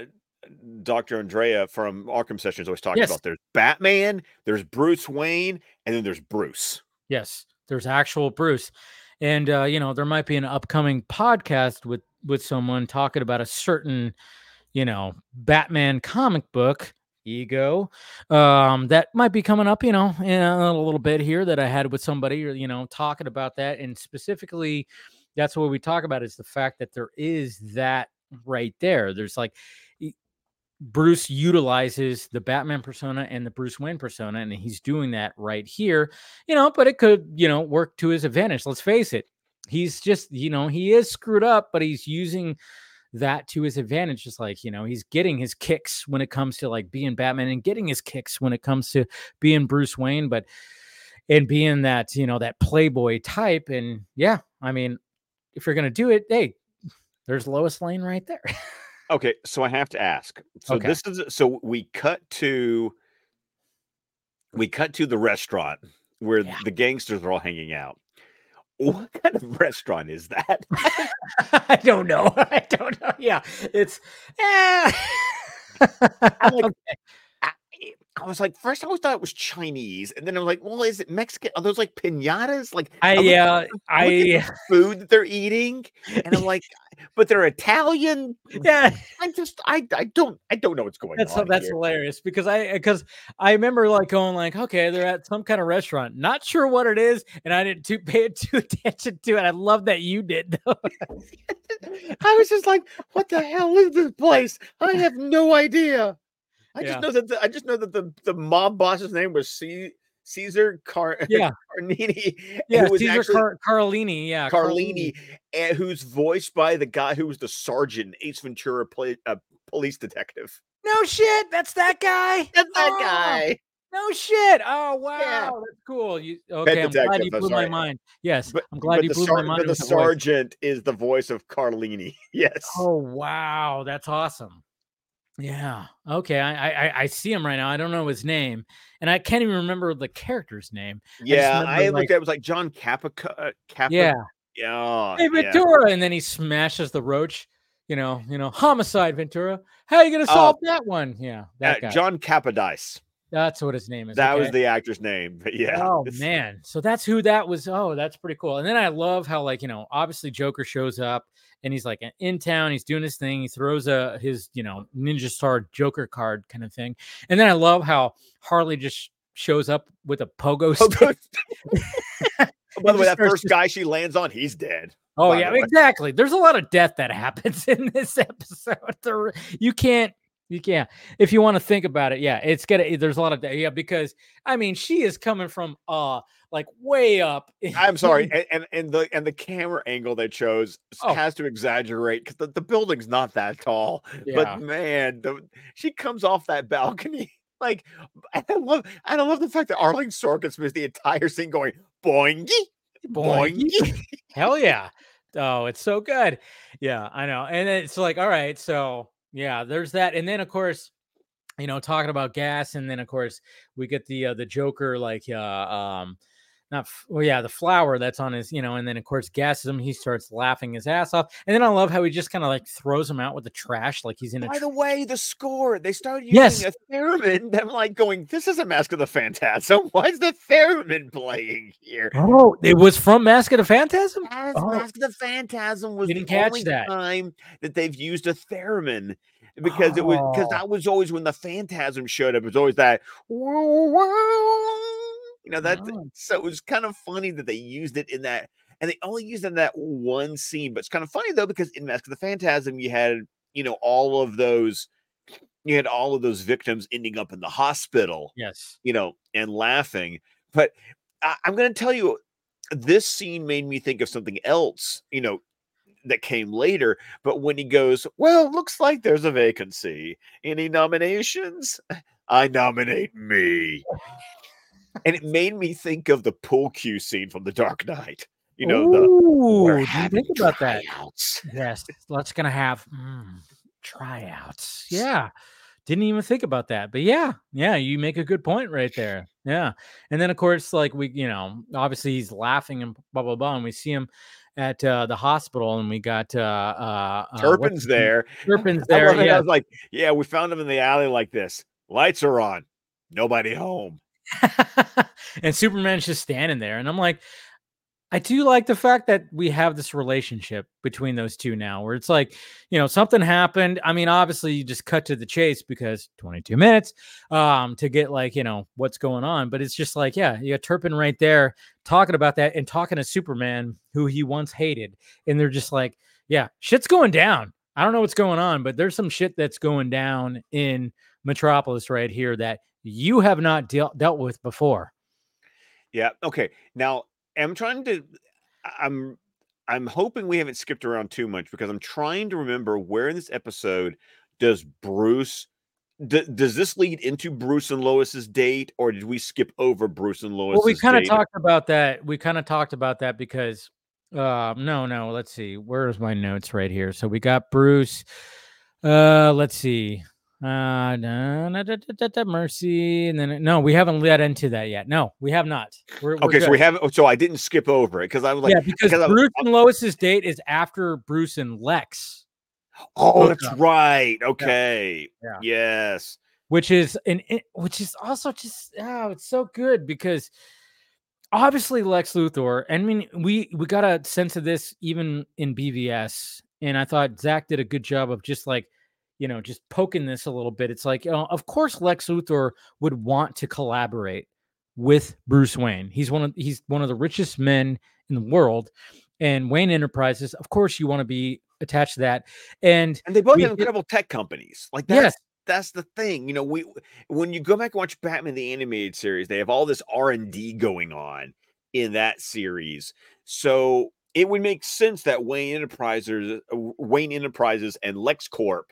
Doctor Andrea from Arkham Sessions always talks yes. about. There's Batman, there's Bruce Wayne, and then there's Bruce. Yes. There's actual Bruce. And, uh, you know, there might be an upcoming podcast with, with someone talking about a certain, you know, Batman comic book ego um, that might be coming up, you know, in a little bit here that I had with somebody, or, you know, talking about that. And specifically, that's what we talk about is the fact that there is that right there. There's like Bruce utilizes the Batman persona and the Bruce Wayne persona, and he's doing that right here, you know, but it could, you know, work to his advantage. Let's face it. He's just, you know, he is screwed up, but he's using that to his advantage. Just like, you know, he's getting his kicks when it comes to like being Batman, and getting his kicks when it comes to being Bruce Wayne, but, and being that, you know, that playboy type. And yeah, I mean, if you're going to do it, hey, there's Lois Lane right there. Okay, so I have to ask. So okay. this is so we cut to we cut to the restaurant where yeah. the gangsters are all hanging out. What kind of restaurant is that? I don't know. I don't know. Yeah, it's. Eh. I'm like, okay. I, I was like, first I always thought it was Chinese, and then I'm like, well, is it Mexican? Are those like piñatas? Like, I yeah, uh, I the food that they're eating, and I'm like. But they're Italian. Yeah, I'm just I I don't I don't know what's going that's, on. That's here. Hilarious because I because I remember like going like, okay, they're at some kind of restaurant, not sure what it is, and I didn't too pay too attention to it. I love that you did though. I was just like, what the hell is this place? I have no idea. I yeah. just know that the, I just know that the the mob boss's name was C. Caesar Car- yeah. Carlini. Yeah, Caesar actually- Car- Carlini. Yeah, Carlini, Carlini. And who's voiced by the guy who was the sergeant, Ace Ventura play, uh, police detective. No shit, that's that guy. That's that oh, guy. No shit. Oh wow, yeah. That's cool. You okay? I'm glad you blew I'm my mind. Yes, but, I'm glad you blew sar- my mind. But the sergeant the is the voice of Carlini. Yes. Oh wow, that's awesome. Yeah. Okay. I, I I see him right now. I don't know his name, and I can't even remember the character's name. Yeah, I, I looked like, at it was like John Capica. Capica yeah. Oh, hey, Ventura, yeah. And then he smashes the roach. You know, you know, homicide, Ventura. How are you going to solve uh, that one? Yeah, that uh, guy. John Capodice. That's what his name is. That okay. was the actor's name. But yeah. Oh man. So that's who that was. Oh, that's pretty cool. And then I love how like you know, obviously Joker shows up. And he's like in town, he's doing his thing. He throws a, his, you know, ninja star Joker card kind of thing. And then I love how Harley just shows up with a pogo, pogo stick. By the way, that first guy she lands on, he's dead. Oh yeah, the exactly. There's a lot of death that happens in this episode. You can't, you can't, if you want to think about it. Yeah. It's gonna, there's a lot of death. Yeah. Because I mean, she is coming from, uh, like way up. I'm sorry, and, and and the and the camera angle they chose oh. has to exaggerate because the, the building's not that tall. Yeah. But man, the, she comes off that balcony like I love. I love the fact that Arlene Sorkin spends the entire scene going boingy, boingy. boingy. Hell yeah! Oh, it's so good. Yeah, I know. And it's like, all right, so yeah, there's that, and then of course. You know, talking about gas, and then of course we get the uh, the Joker, like uh, um, not f- well, yeah, the flower that's on his, you know, and then of course gasses him. He starts laughing his ass off, and then I love how he just kind of like throws him out with the trash, like he's in. By a By the tr- way, the score they started using yes. a theremin. I'm like going, this is a Mask of the Phantasm. Why is the theremin playing here? Oh, it was from Mask of the Phantasm. As oh. Mask of the Phantasm was Didn't the catch only that. time that they've used a theremin. Because oh. it was because that was always when the Phantasm showed up. It was always that, you know, that. Oh. So it was kind of funny that they used it in that, and they only used it in that one scene. But it's kind of funny though because in Mask of the Phantasm, you had you know all of those, you had all of those victims ending up in the hospital. Yes, you know, and laughing. But I, I'm going to tell you, this scene made me think of something else. You know. That came later, but when he goes, well, looks like there's a vacancy. Any nominations? I nominate me. And it made me think of the pool cue scene from The Dark Knight. You know, Ooh, the think about tryouts. That. Yes, let's gonna have mm, tryouts. Yeah, didn't even think about that, but yeah, yeah, you make a good point right there. Yeah, and then of course, like we, you know, obviously he's laughing and blah blah blah, and we see him at uh, the hospital, and we got uh, uh, Turpin's uh, there. Turpin's there. I, yeah. I was like, yeah, we found him in the alley like this. Lights are on. Nobody home. And Superman's just standing there, and I'm like. I do like the fact that we have this relationship between those two now where it's like, you know, something happened. I mean, obviously you just cut to the chase because twenty-two minutes um, to get like, you know, what's going on. But it's just like, yeah, you got Turpin right there talking about that and talking to Superman who he once hated. And they're just like, yeah, shit's going down. I don't know what's going on, but there's some shit that's going down in Metropolis right here that you have not de- dealt with before. Yeah. Okay. Now, I'm trying to, I'm, I'm hoping we haven't skipped around too much because I'm trying to remember where in this episode does Bruce, d- does this lead into Bruce and Lois's date, or did we skip over Bruce and Lois's date? Well, we kind of talked about that. We kind of talked about that because, uh, no, no, let's see. Where's my notes right here? So we got Bruce. Uh, let's see. Uh, no, no, no, no, no, Mercy, and then no, we haven't led into that yet. No, we have not. We're, we're okay, good. So we haven't. So I didn't skip over it because I was like, yeah, because Bruce I, and Lois's date is after Bruce and Lex. Oh, that's up. Right. Okay. Yeah. Yeah. Yes. Which is an, which is also just oh, it's so good because obviously Lex Luthor. I mean, we we got a sense of this even in B V S, and I thought Zach did a good job of just like. You know, just poking this a little bit. It's like, you know, of course, Lex Luthor would want to collaborate with Bruce Wayne. He's one of he's one of the richest men in the world, and Wayne Enterprises. Of course, you want to be attached to that. And and they both we, have incredible tech companies. Like that's yes. that's the thing. You know, we when you go back and watch Batman the Animated Series, they have all this R and D going on in that series. So it would make sense that Wayne Enterprises, Wayne Enterprises, and LexCorp.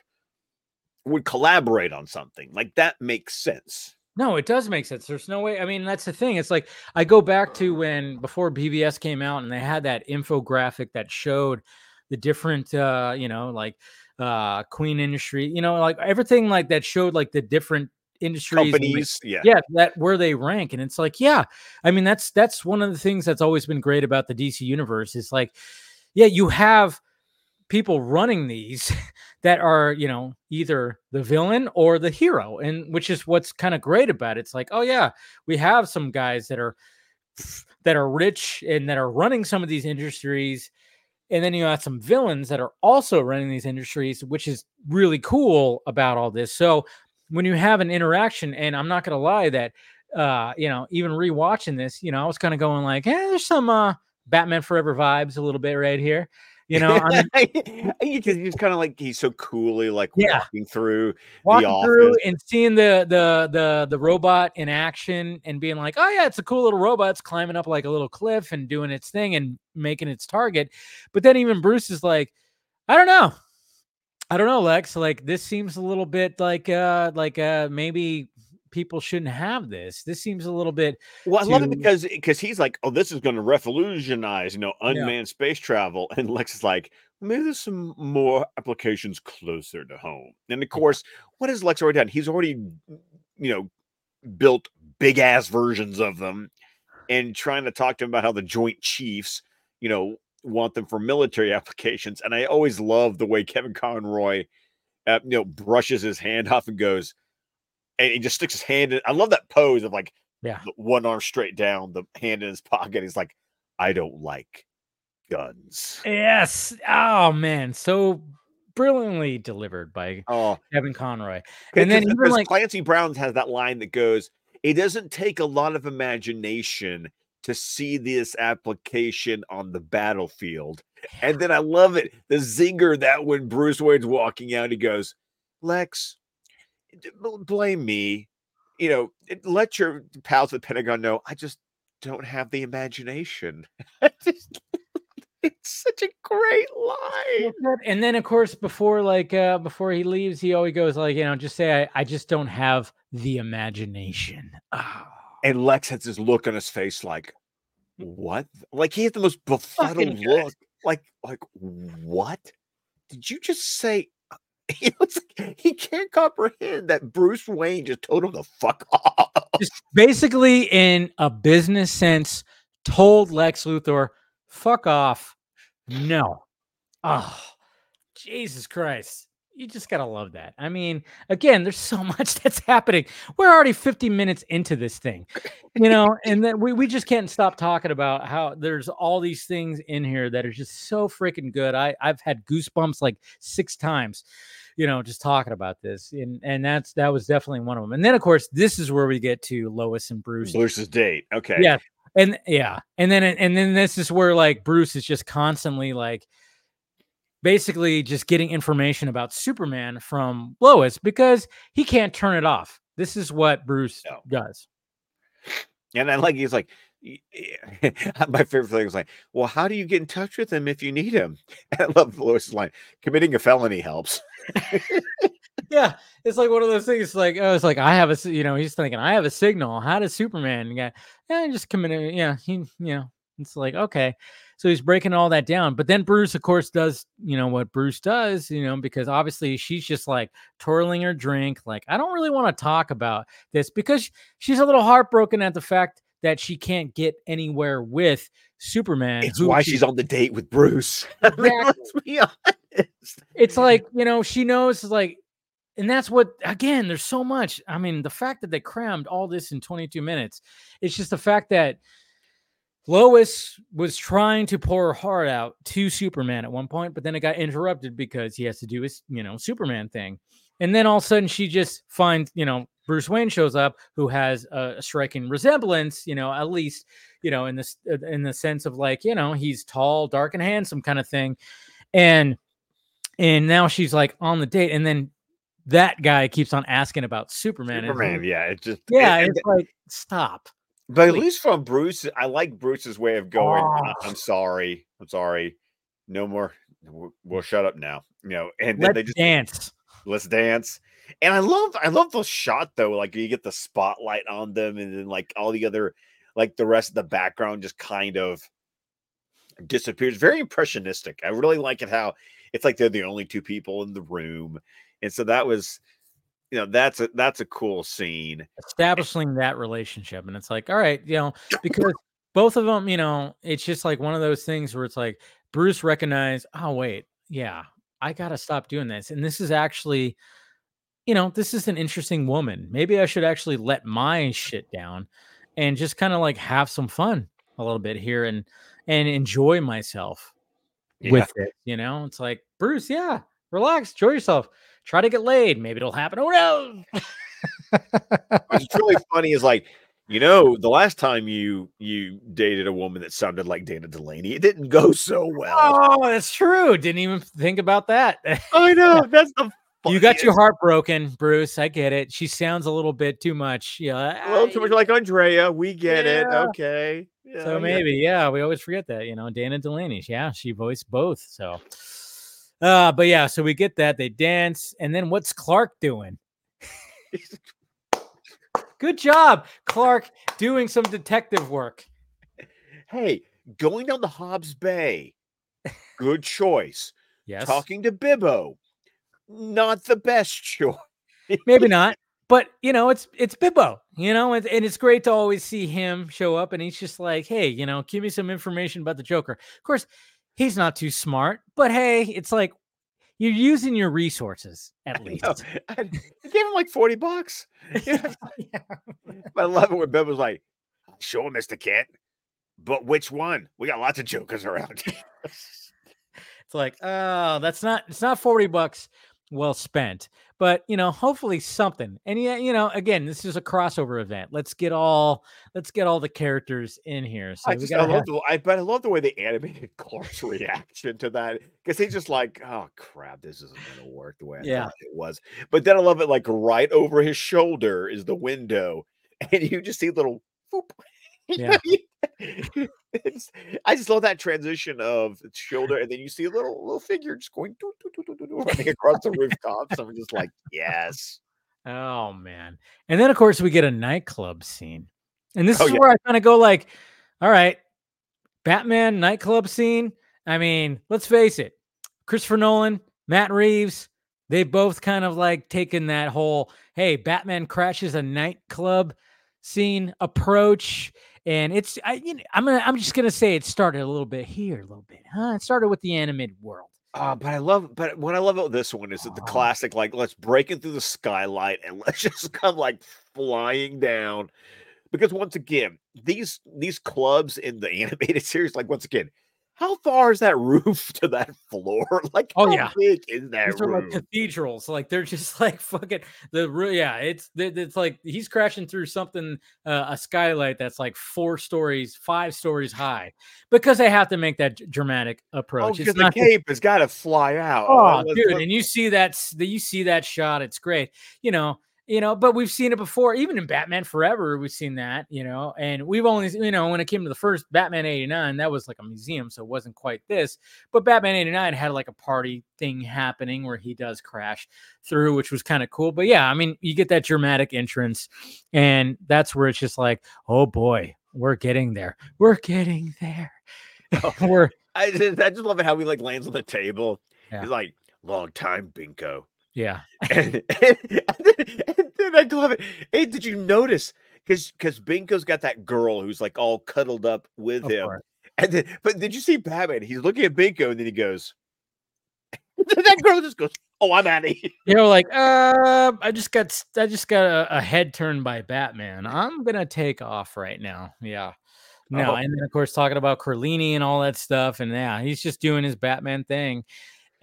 Would collaborate on something like that makes sense. No, it does make sense. There's no way. I mean, that's the thing. It's like I go back to when before B V S came out and they had that infographic that showed the different, uh, you know, like uh, Queen Industry, you know, like everything like that showed like the different industries, companies, yeah, yeah, that where they rank. And it's like, yeah, I mean, that's that's one of the things that's always been great about the D C universe is like, yeah, you have. People running these that are, you know, either the villain or the hero, and which is what's kind of great about it. It's like, oh yeah, we have some guys that are that are rich and that are running some of these industries, and then you have some villains that are also running these industries, which is really cool about all this. So when you have an interaction, and I'm not gonna lie that uh, you know, even rewatching this, you know, I was kind of going like, eh, there's some uh Batman Forever vibes a little bit right here. You know, I'm, he's kind of like he's so coolly like yeah. walking through, walking the through, and seeing the the the the robot in action, and being like, "Oh yeah, it's a cool little robot. It's climbing up like a little cliff and doing its thing and making its target." But then even Bruce is like, "I don't know, I don't know, Lex. Like this seems a little bit like uh like uh maybe." People shouldn't have this. This seems a little bit. Well, too... I love it because because he's like, oh, this is going to revolutionize, you know, unmanned yeah. space travel. And Lex is like, maybe there's some more applications closer to home. And of course, what has Lex already done? He's already, you know, built big ass versions of them, and trying to talk to him about how the Joint Chiefs, you know, want them for military applications. And I always love the way Kevin Conroy, uh, you know, brushes his hand off and goes. And he just sticks his hand in. I love that pose of like yeah. one arm straight down, the hand in his pocket. He's like, I don't like guns. Yes. Oh, man. So brilliantly delivered by oh. Kevin Conroy. And then even like Clancy Brown has that line that goes, it doesn't take a lot of imagination to see this application on the battlefield. And then I love it. The zinger that when Bruce Wayne's walking out, he goes, Lex. Blame me, you know, let your pals at the Pentagon know I just don't have the imagination. just, it's such a great line. And then of course before like uh before he leaves he always goes like, you know, just say I, I just don't have the imagination. Oh. And Lex has this look on his face like, what? Like, he had the most befuddled look. Like, like, what? Did you just say? He looks like he can't comprehend that Bruce Wayne just told him to fuck off. Just basically, in a business sense, told Lex Luthor, fuck off. No. Oh, Jesus Christ. You just got to love that. I mean, again, there's so much that's happening. We're already fifty minutes into this thing, you know, and then we, we just can't stop talking about how there's all these things in here that are just so freaking good. I, I've had goosebumps like six times, you know, just talking about this. And and that's that was definitely one of them. And then, of course, this is where we get to Lois and Bruce. Bruce's date. Okay. Yeah. And yeah. And then and then this is where, like, Bruce is just constantly, like, basically just getting information about Superman from Lois because he can't turn it off. This is what Bruce no. does. And I like, he's like, my favorite thing was like, well, how do you get in touch with him if you need him? And I love Lois' line, committing a felony helps. Yeah. It's like one of those things like, oh, it's like, I have a, you know, he's thinking, I have a signal. How does Superman get, yeah, just committing, yeah, he, you know, it's like, okay. So he's breaking all that down. But then Bruce, of course, does, you know, what Bruce does, you know, because obviously she's just like twirling her drink. Like, I don't really want to talk about this because she's a little heartbroken at the fact that she can't get anywhere with Superman. It's why she, she's on the date with Bruce. Exactly. Let's be honest. It's like, you know, she knows, like, and that's what, again, there's so much. I mean, the fact that they crammed all this in twenty-two minutes, it's just the fact that Lois was trying to pour her heart out to Superman at one point, but then it got interrupted because he has to do his, you know, Superman thing. And then all of a sudden she just finds, you know, Bruce Wayne shows up who has a striking resemblance, you know, at least, you know, in this, in the sense of like, you know, he's tall, dark and handsome kind of thing. And, and now she's like on the date. And then that guy keeps on asking about Superman. Superman, yeah. It's just, yeah. It's like, stop. But at least from Bruce, I like Bruce's way of going. Oh. I'm sorry. I'm sorry. No more. We'll, we'll shut up now. You know, and then let's they just dance. Let's dance. And I love, I love the shot though. Like you get the spotlight on them, and then like all the other, like the rest of the background just kind of disappears. Very impressionistic. I really like it how it's like they're the only two people in the room, and so that was. You know, that's a that's a cool scene. Establishing that relationship. And it's like, all right, you know, because both of them, you know, it's just like one of those things where it's like Bruce recognized, oh, wait, yeah, I got to stop doing this. And this is actually, you know, this is an interesting woman. Maybe I should actually let my shit down and just kind of like have some fun a little bit here and and enjoy myself yeah. with it. You know, it's like, Bruce, yeah, relax, enjoy yourself. Try to get laid. Maybe it'll happen. Oh, no. What's really funny is like, you know, the last time you you dated a woman that sounded like Dana Delaney, it didn't go so well. Oh, that's true. Didn't even think about that. I know. That's the funniest. You got your heart broken, Bruce. I get it. She sounds a little bit too much. Yeah, a little too much like Andrea. We get yeah. it. Okay. Yeah, so maybe, yeah. yeah, we always forget that, you know, Dana Delaney. Yeah, she voiced both. So. Uh, but yeah, so we get that. They dance. And then what's Clark doing? Good job, Clark, doing some detective work. Hey, going down the Hobbs Bay. Good choice. Yes. Talking to Bibbo. Not the best choice. Maybe not. But, you know, it's it's Bibbo, you know, and, and it's great to always see him show up. And he's just like, hey, you know, give me some information about the Joker. Of course, he's not too smart, but hey, it's like you're using your resources at least. I, I gave him like forty bucks. Yeah. I love it when Bib was like, sure, Mister Kent, but which one? We got lots of jokers around. It's like, oh, that's not, it's not forty bucks well spent, but you know, hopefully something. And yeah, you know, again, this is a crossover event. Let's get all, let's get all the characters in here. So I, we just, I, love have... the, I, but I love the way they animated Clark's reaction to that because he's just like, oh crap, this isn't going to work the way I yeah. thought it was. But then I love it, like right over his shoulder is the window, and you just see little. Whoop. Yeah. It's, I just love that transition of its shoulder, and then you see a little little figure just going doo, doo, doo, doo, doo, running across the rooftops. I'm just like, yes. Oh man! And then of course we get a nightclub scene, And this oh, is yeah. where I kind of go like, all right, Batman nightclub scene. I mean, let's face it, Christopher Nolan, Matt Reeves, they both kind of like taken that whole, hey, Batman crashes a nightclub scene approach. And it's, I, you know, I'm gonna, I'm just gonna say it started a little bit here, a little bit, huh? It started with the animated world. Uh, but I love, but what I love about this one is that the oh. classic, like, let's break it through the skylight and let's just come like flying down, because once again, these these clubs in the animated series, like once again, how far is that roof to that floor? Like, oh how yeah, big is that these room? Are like cathedrals, like they're just like fucking the room. Yeah, it's it's like he's crashing through something, uh, a skylight that's like four stories, five stories high, because they have to make that dramatic approach. Oh, because the cape the, has got to fly out. Oh, oh dude, look. And you see that you see that shot. It's great, you know. You know, but we've seen it before, even in Batman Forever, we've seen that, you know, and we've only, you know, when it came to the first Batman eighty-nine, that was like a museum, so it wasn't quite this, but Batman eighty-nine had like a party thing happening where he does crash through, which was kind of cool. But yeah, I mean, you get that dramatic entrance, and that's where it's just like, oh boy, we're getting there. We're getting there. Oh, we're, I, just, I just love it how he like lands on the table. Yeah. He's like, long time, Binko. Yeah. and, and, and, then, and then I love it. Hey, did you notice? Because because Binko's got that girl who's like all cuddled up with of him. Course. And then, but did you see Batman? He's looking at Binko and then he goes, that girl just goes, oh, I'm out of here. You know, like, uh, I just got I just got a, a head turned by Batman. I'm gonna take off right now. Yeah. No, oh. And then of course talking about Carlini and all that stuff, and yeah, he's just doing his Batman thing.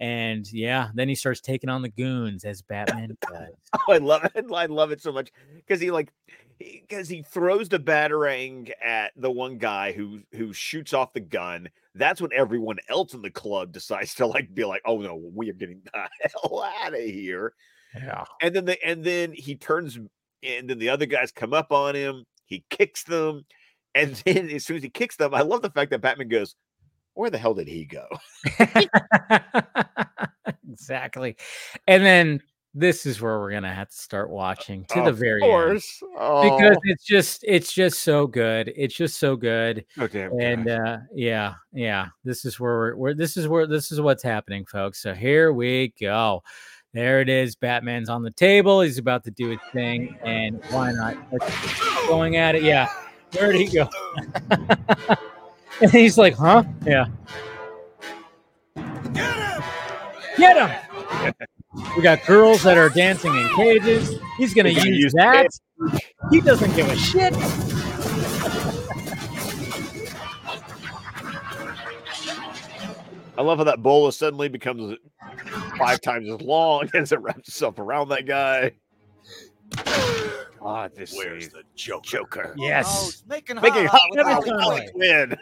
And yeah, then he starts taking on the goons as Batman does. Oh, I love it! I love it so much because he like because he, he throws the batarang at the one guy who who shoots off the gun. That's when everyone else in the club decides to like be like, "Oh no, we are getting the hell out of here!" Yeah. And then the and then he turns, and then the other guys come up on him. He kicks them, and then as soon as he kicks them, I love the fact that Batman goes, where the hell did he go? Exactly. And then this is where we're going to have to start watching to of the very course. End oh. because it's just, it's just so good. It's just so good. Okay. Oh, and uh, yeah, yeah, this is where we're, where this is where, this is what's happening, folks. So here we go. There it is. Batman's on the table. He's about to do his thing, and why not? Going at it. Yeah. Where did he go? And he's like, huh? Yeah. Get him! Get him! We got girls that are dancing in cages. He's going to use that. It. He doesn't give a shit. I love how that bola suddenly becomes five times as long as it wraps itself around that guy. Ah, oh, this Where's the Joker? Joker. Yes. Oh, it's making making hot with Harley, Harley Quinn.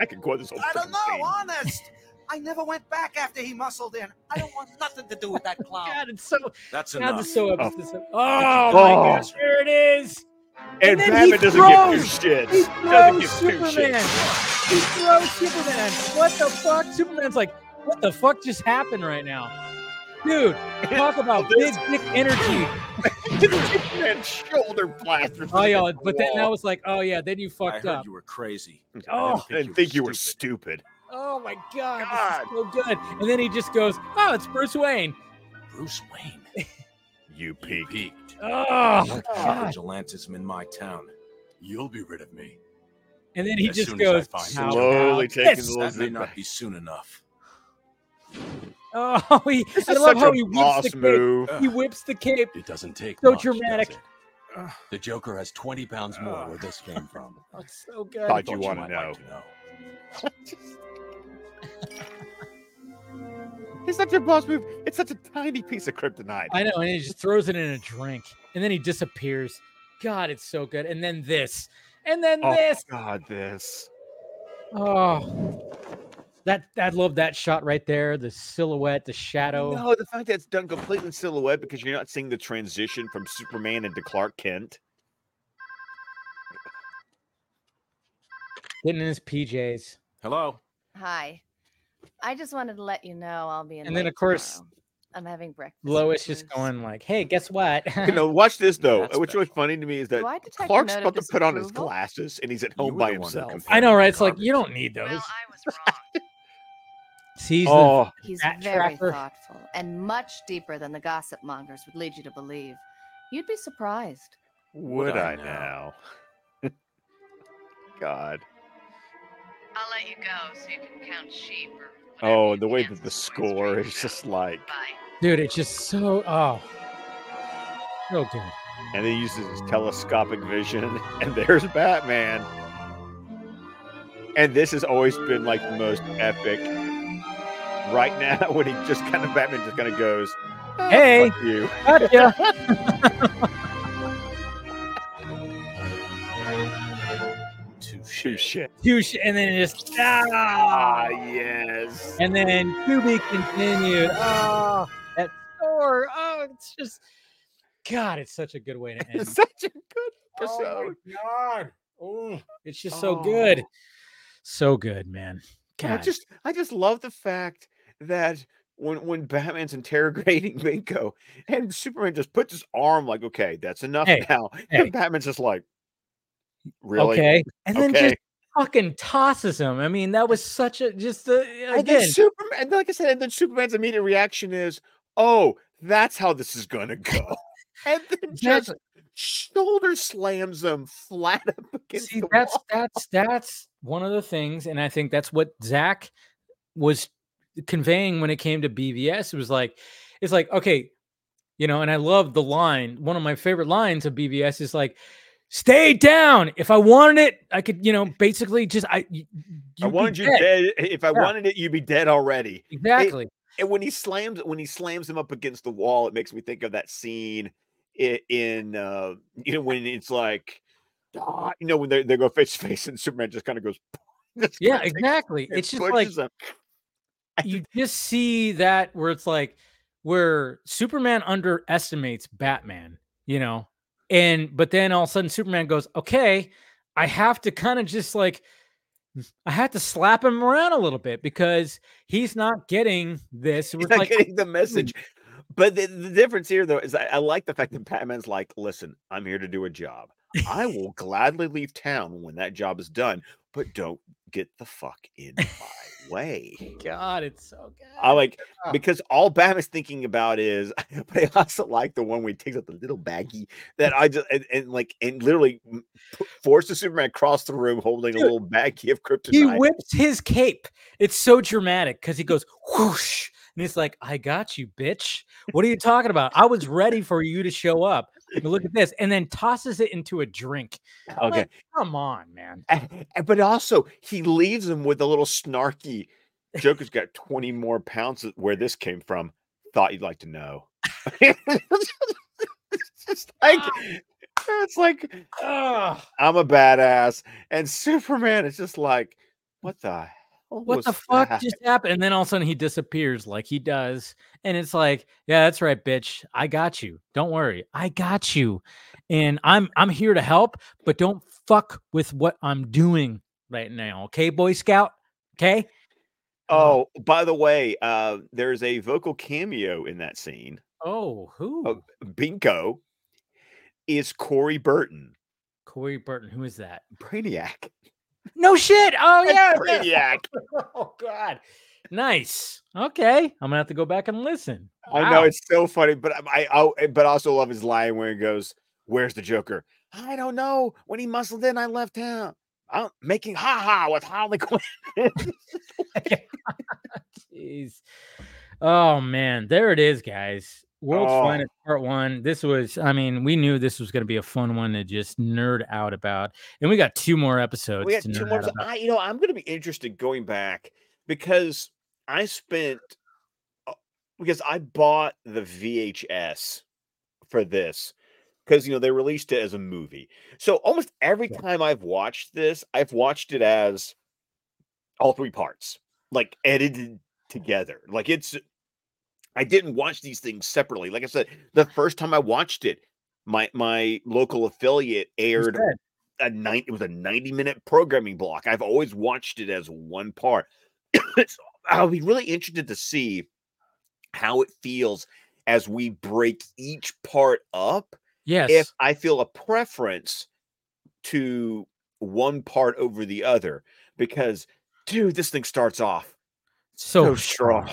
I can quote this whole I don't know, thing. Honest. I never went back after he muscled in. I don't want nothing to do with that clown. God, it's so... That's God, enough. So oh. oh, oh, my gosh. There it is. And, and Batman doesn't throws, give two shits. He throws Superman. He throws Superman. What the fuck? Superman's like, what the fuck just happened right now? Dude, talk about big dick energy. Superman's shoulder blasters. Oh yeah, but then I was like, oh yeah, then you fucked I heard up. You were crazy. Oh, I didn't think you were stupid. Oh my god, god. This is so good. And then he just goes, oh, it's Bruce Wayne. Bruce Wayne. You peaked. You peaked. Oh, oh vigilantism in my town. You'll be rid of me. And then he as just goes slowly taking the little. That may not be soon enough. Oh, he, I love how he whips the move. cape. He whips the cape. It doesn't take so much, dramatic. The Joker has twenty pounds more uh, where this came from. That's so good. Thought you, you want to know. Like to know. It's such a boss move. It's such a tiny piece of kryptonite. I know, and he just throws it in a drink, and then he disappears. God, it's so good. And then this, and then oh, this. God, this. Oh. That I love that shot right there, the silhouette, the shadow. No, the fact that it's done completely in silhouette because you're not seeing the transition from Superman into Clark Kent. Getting in his P Js. Hello. Hi. I just wanted to let you know I'll be in. And then of course, tomorrow. I'm having breakfast. Lois just going like, "Hey, guess what?" You know, watch this though. Yeah, which was funny to me is that Clark's about to put on his glasses and he's at home by himself. I know, right? It's like you don't need those. Well, I was wrong. He's, oh, he's very trapper. thoughtful and much deeper than the gossip mongers would lead you to believe. You'd be surprised. Would, would I, I now? now? God. I'll let you go so you can count sheep or whatever. Oh, the way that the score is just like. Dude, it's just so, oh. So good. And he uses his telescopic vision, and there's Batman. And this has always been like the most epic. Right now, when he just kind of, Batman just kind of goes, oh, hey, fuck you. Gotcha. Touche. Touche. And then just, ah, ah, yes. And then to be continued. Oh, that score. Oh, it's just, God, it's such a good way to end. It's such a good episode. Oh, God. Oh, it's just oh. so good. So good, man. God. I just, I just love the fact that when when Batman's interrogating Binko and Superman just puts his arm like, okay, that's enough hey, now. Hey. And Batman's just like, really? Okay. And okay. then just fucking tosses him. I mean, that was such a, just the, again. And then Superman, like I said, and then Superman's immediate reaction is, oh, that's how this is going to go. And then just shoulder slams him flat up against See, the that's, wall. That's, that's one of the things. And I think that's what Zach was conveying when it came to B V S. It was like, it's like, okay, you know, and I love the line. One of my favorite lines of B V S is like, stay down. If I wanted it, I could, you know, basically just, I, you, I wanted you dead. dead. If I yeah. wanted it, you'd be dead already. Exactly. It, and when he slams, when he slams him up against the wall, it makes me think of that scene in, uh, you know, when it's like, ah, you know, when they, they go face to face and Superman just kind of goes, yeah, exactly. It's just like, them. You just see that where it's like, where Superman underestimates Batman, you know, and, but then all of a sudden Superman goes, okay, I have to kind of just like, I had to slap him around a little bit because he's not getting this. It was he's not like, getting the message. But the, the difference here, though, is I, I like the fact that Batman's like, listen, I'm here to do a job. I will gladly leave town when that job is done, but don't get the fuck in my way. God, it's so good. I like, because all Batman's thinking about is, but I also like the one where he takes out the little baggie that I just, and, and like, and literally forces Superman across the room holding Dude, a little baggie of kryptonite. He whips his cape. It's so dramatic because he goes, whoosh. And it's like, I got you, bitch. What are you talking about? I was ready for you to show up. And look at this. And then tosses it into a drink. I'm okay. Like, come on, man. And, but also, he leaves him with a little snarky, Joker's got twenty more pounds of where this came from. Thought you'd like to know. It's just like, it's like, oh, I'm a badass. And Superman is just like, what the hell? What, what the fuck that? just happened? And then all of a sudden he disappears like he does. And it's like, yeah, that's right, bitch. I got you. Don't worry. I got you. And I'm I'm here to help, but don't fuck with what I'm doing right now. Okay, Boy Scout? Okay? Oh, by the way, uh, there's a vocal cameo in that scene. Oh, who? Uh, Binko is Corey Burton. Corey Burton. Who is that? Brainiac. No shit. Oh, yeah. Brainiac. Oh, God. Nice. Okay. I'm going to have to go back and listen. Wow. I know. It's so funny. But I, I, I but also love his line where he goes, where's the Joker? I don't know. When he muscled in, I left town. I'm making ha-ha with Harley Quinn. Jeez. Oh, man. There it is, guys. World's oh. Finest Part One. This was, I mean, we knew this was going to be a fun one to just nerd out about, and we got two more episodes. We got two more. I, you know, I'm going to be interested going back because I spent because I bought the V H S for this because you know they released it as a movie. So almost every time I've watched this, I've watched it as all three parts, like edited together. Like it's. I didn't watch these things separately. Like I said, the first time I watched it, my my local affiliate aired a nine. It was a ninety minute programming block. I've always watched it as one part. So I'll be really interested to see how it feels as we break each part up. Yes. If I feel a preference to one part over the other, because dude, this thing starts off so, so strong.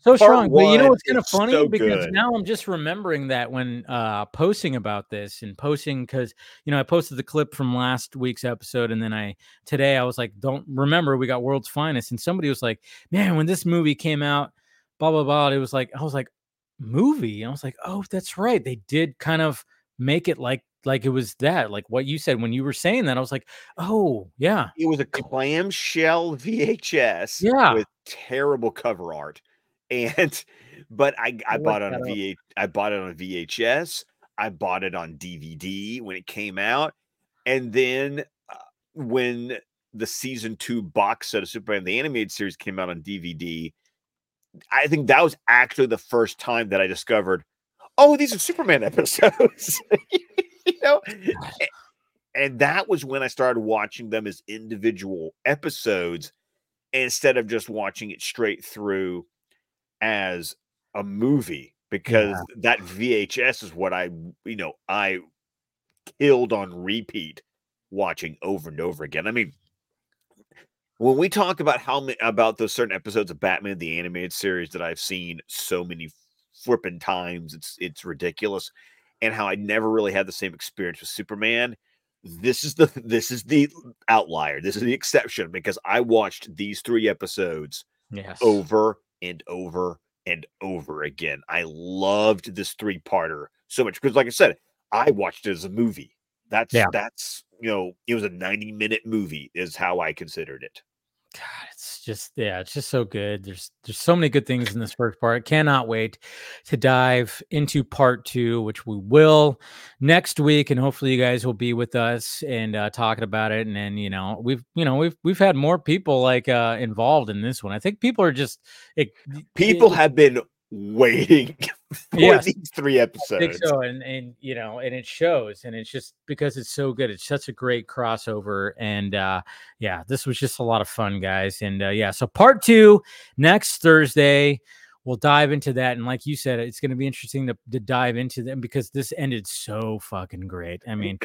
So strong. But you know what's kind of funny? So because good. Now I'm just remembering that when uh posting about this and posting, because you know, I posted the clip from last week's episode, and then I today I was like, don't remember we got World's Finest, and somebody was like, man, when this movie came out, blah blah blah. It was like, I was like, movie? And I was like, oh, that's right. They did kind of make it like Like it was that, like what you said when you were saying that, I was like, oh, yeah. It was a clamshell V H S yeah. with terrible cover art. And, but I, I, I bought it on V H S. I bought it on V H S. I bought it on D V D when it came out. And then uh, when the season two box set of Superman the Animated Series came out on D V D, I think that was actually the first time that I discovered, oh, these are Superman episodes. You know, and that was when I started watching them as individual episodes instead of just watching it straight through as a movie, because yeah. that V H S is what I, you know, I killed on repeat watching over and over again. I mean, when we talk about how about those certain episodes of Batman the Animated Series that I've seen so many flipping times, it's it's ridiculous. And how I never really had the same experience with Superman. This is the this is the outlier. This is the exception, because I watched these three episodes yes. over and over and over again. I loved this three-parter so much because, like I said, I watched it as a movie. That's yeah. that's you know, it was a ninety-minute movie, is how I considered it. God, it's just yeah, it's just so good. There's there's so many good things in this first part. Cannot wait to dive into part two, which we will next week, and hopefully you guys will be with us and uh, talking about it. And then you know we've you know we've we've had more people like uh, involved in this one. I think people are just it, people it, have been waiting for yes, these three episodes. I think so, and and you know, and it shows, and it's just because it's so good. It's such a great crossover, and uh, yeah, this was just a lot of fun, guys. And uh, yeah, so part two next Thursday, we'll dive into that. And like you said, it's going to be interesting to, to dive into them, because this ended so fucking great. I mean,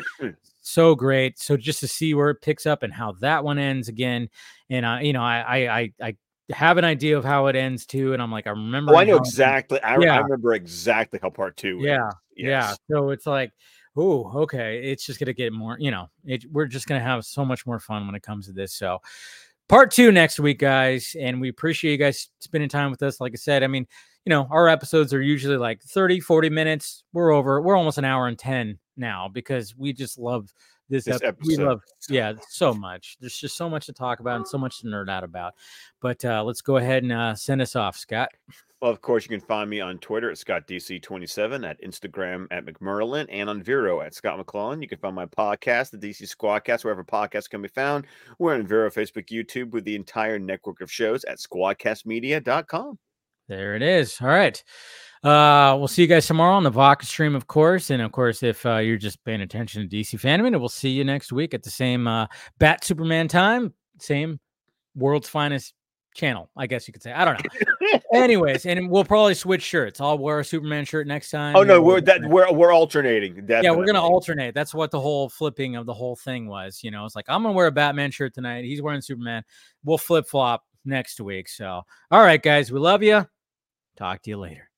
so great. So just to see where it picks up and how that one ends again, and uh, you know, I I I. I have an idea of how it ends too, and I'm like, I remember. Oh, I know exactly. I, yeah. I remember exactly how part two. Yeah, yes. yeah. So it's like, oh, okay. It's just gonna get more. You know, it, we're just gonna have so much more fun when it comes to this. So, part two next week, guys, and we appreciate you guys spending time with us. Like I said, I mean, you know, our episodes are usually like thirty, forty minutes. We're over. We're almost an hour and ten now, because we just love This, this episode. episode we love yeah so much. There's just so much to talk about and so much to nerd out about, but uh let's go ahead and uh send us off, Scott. Well, of course, you can find me on Twitter at Scott D C twenty-seven, at Instagram at McMurlin, and on Vero at Scott McClellan. You can find my podcast, the D C Squadcast, wherever podcasts can be found. We're on Vero, Facebook, YouTube, with the entire network of shows at squadcast media dot com. There it is. All right. Uh, we'll see you guys tomorrow on the V O C stream, of course. And, of course, if uh, you're just paying attention to D C Fandom, and we'll see you next week at the same uh, Bat Superman time, same World's Finest channel, I guess you could say. I don't know. Anyways, and we'll probably switch shirts. I'll wear a Superman shirt next time. Oh, no, we're that we're we're alternating. Definitely. Yeah, we're going to alternate. That's what the whole flipping of the whole thing was. You know, it's like, I'm going to wear a Batman shirt tonight. He's wearing Superman. We'll flip-flop next week. So, all right, guys, we love you. Talk to you later.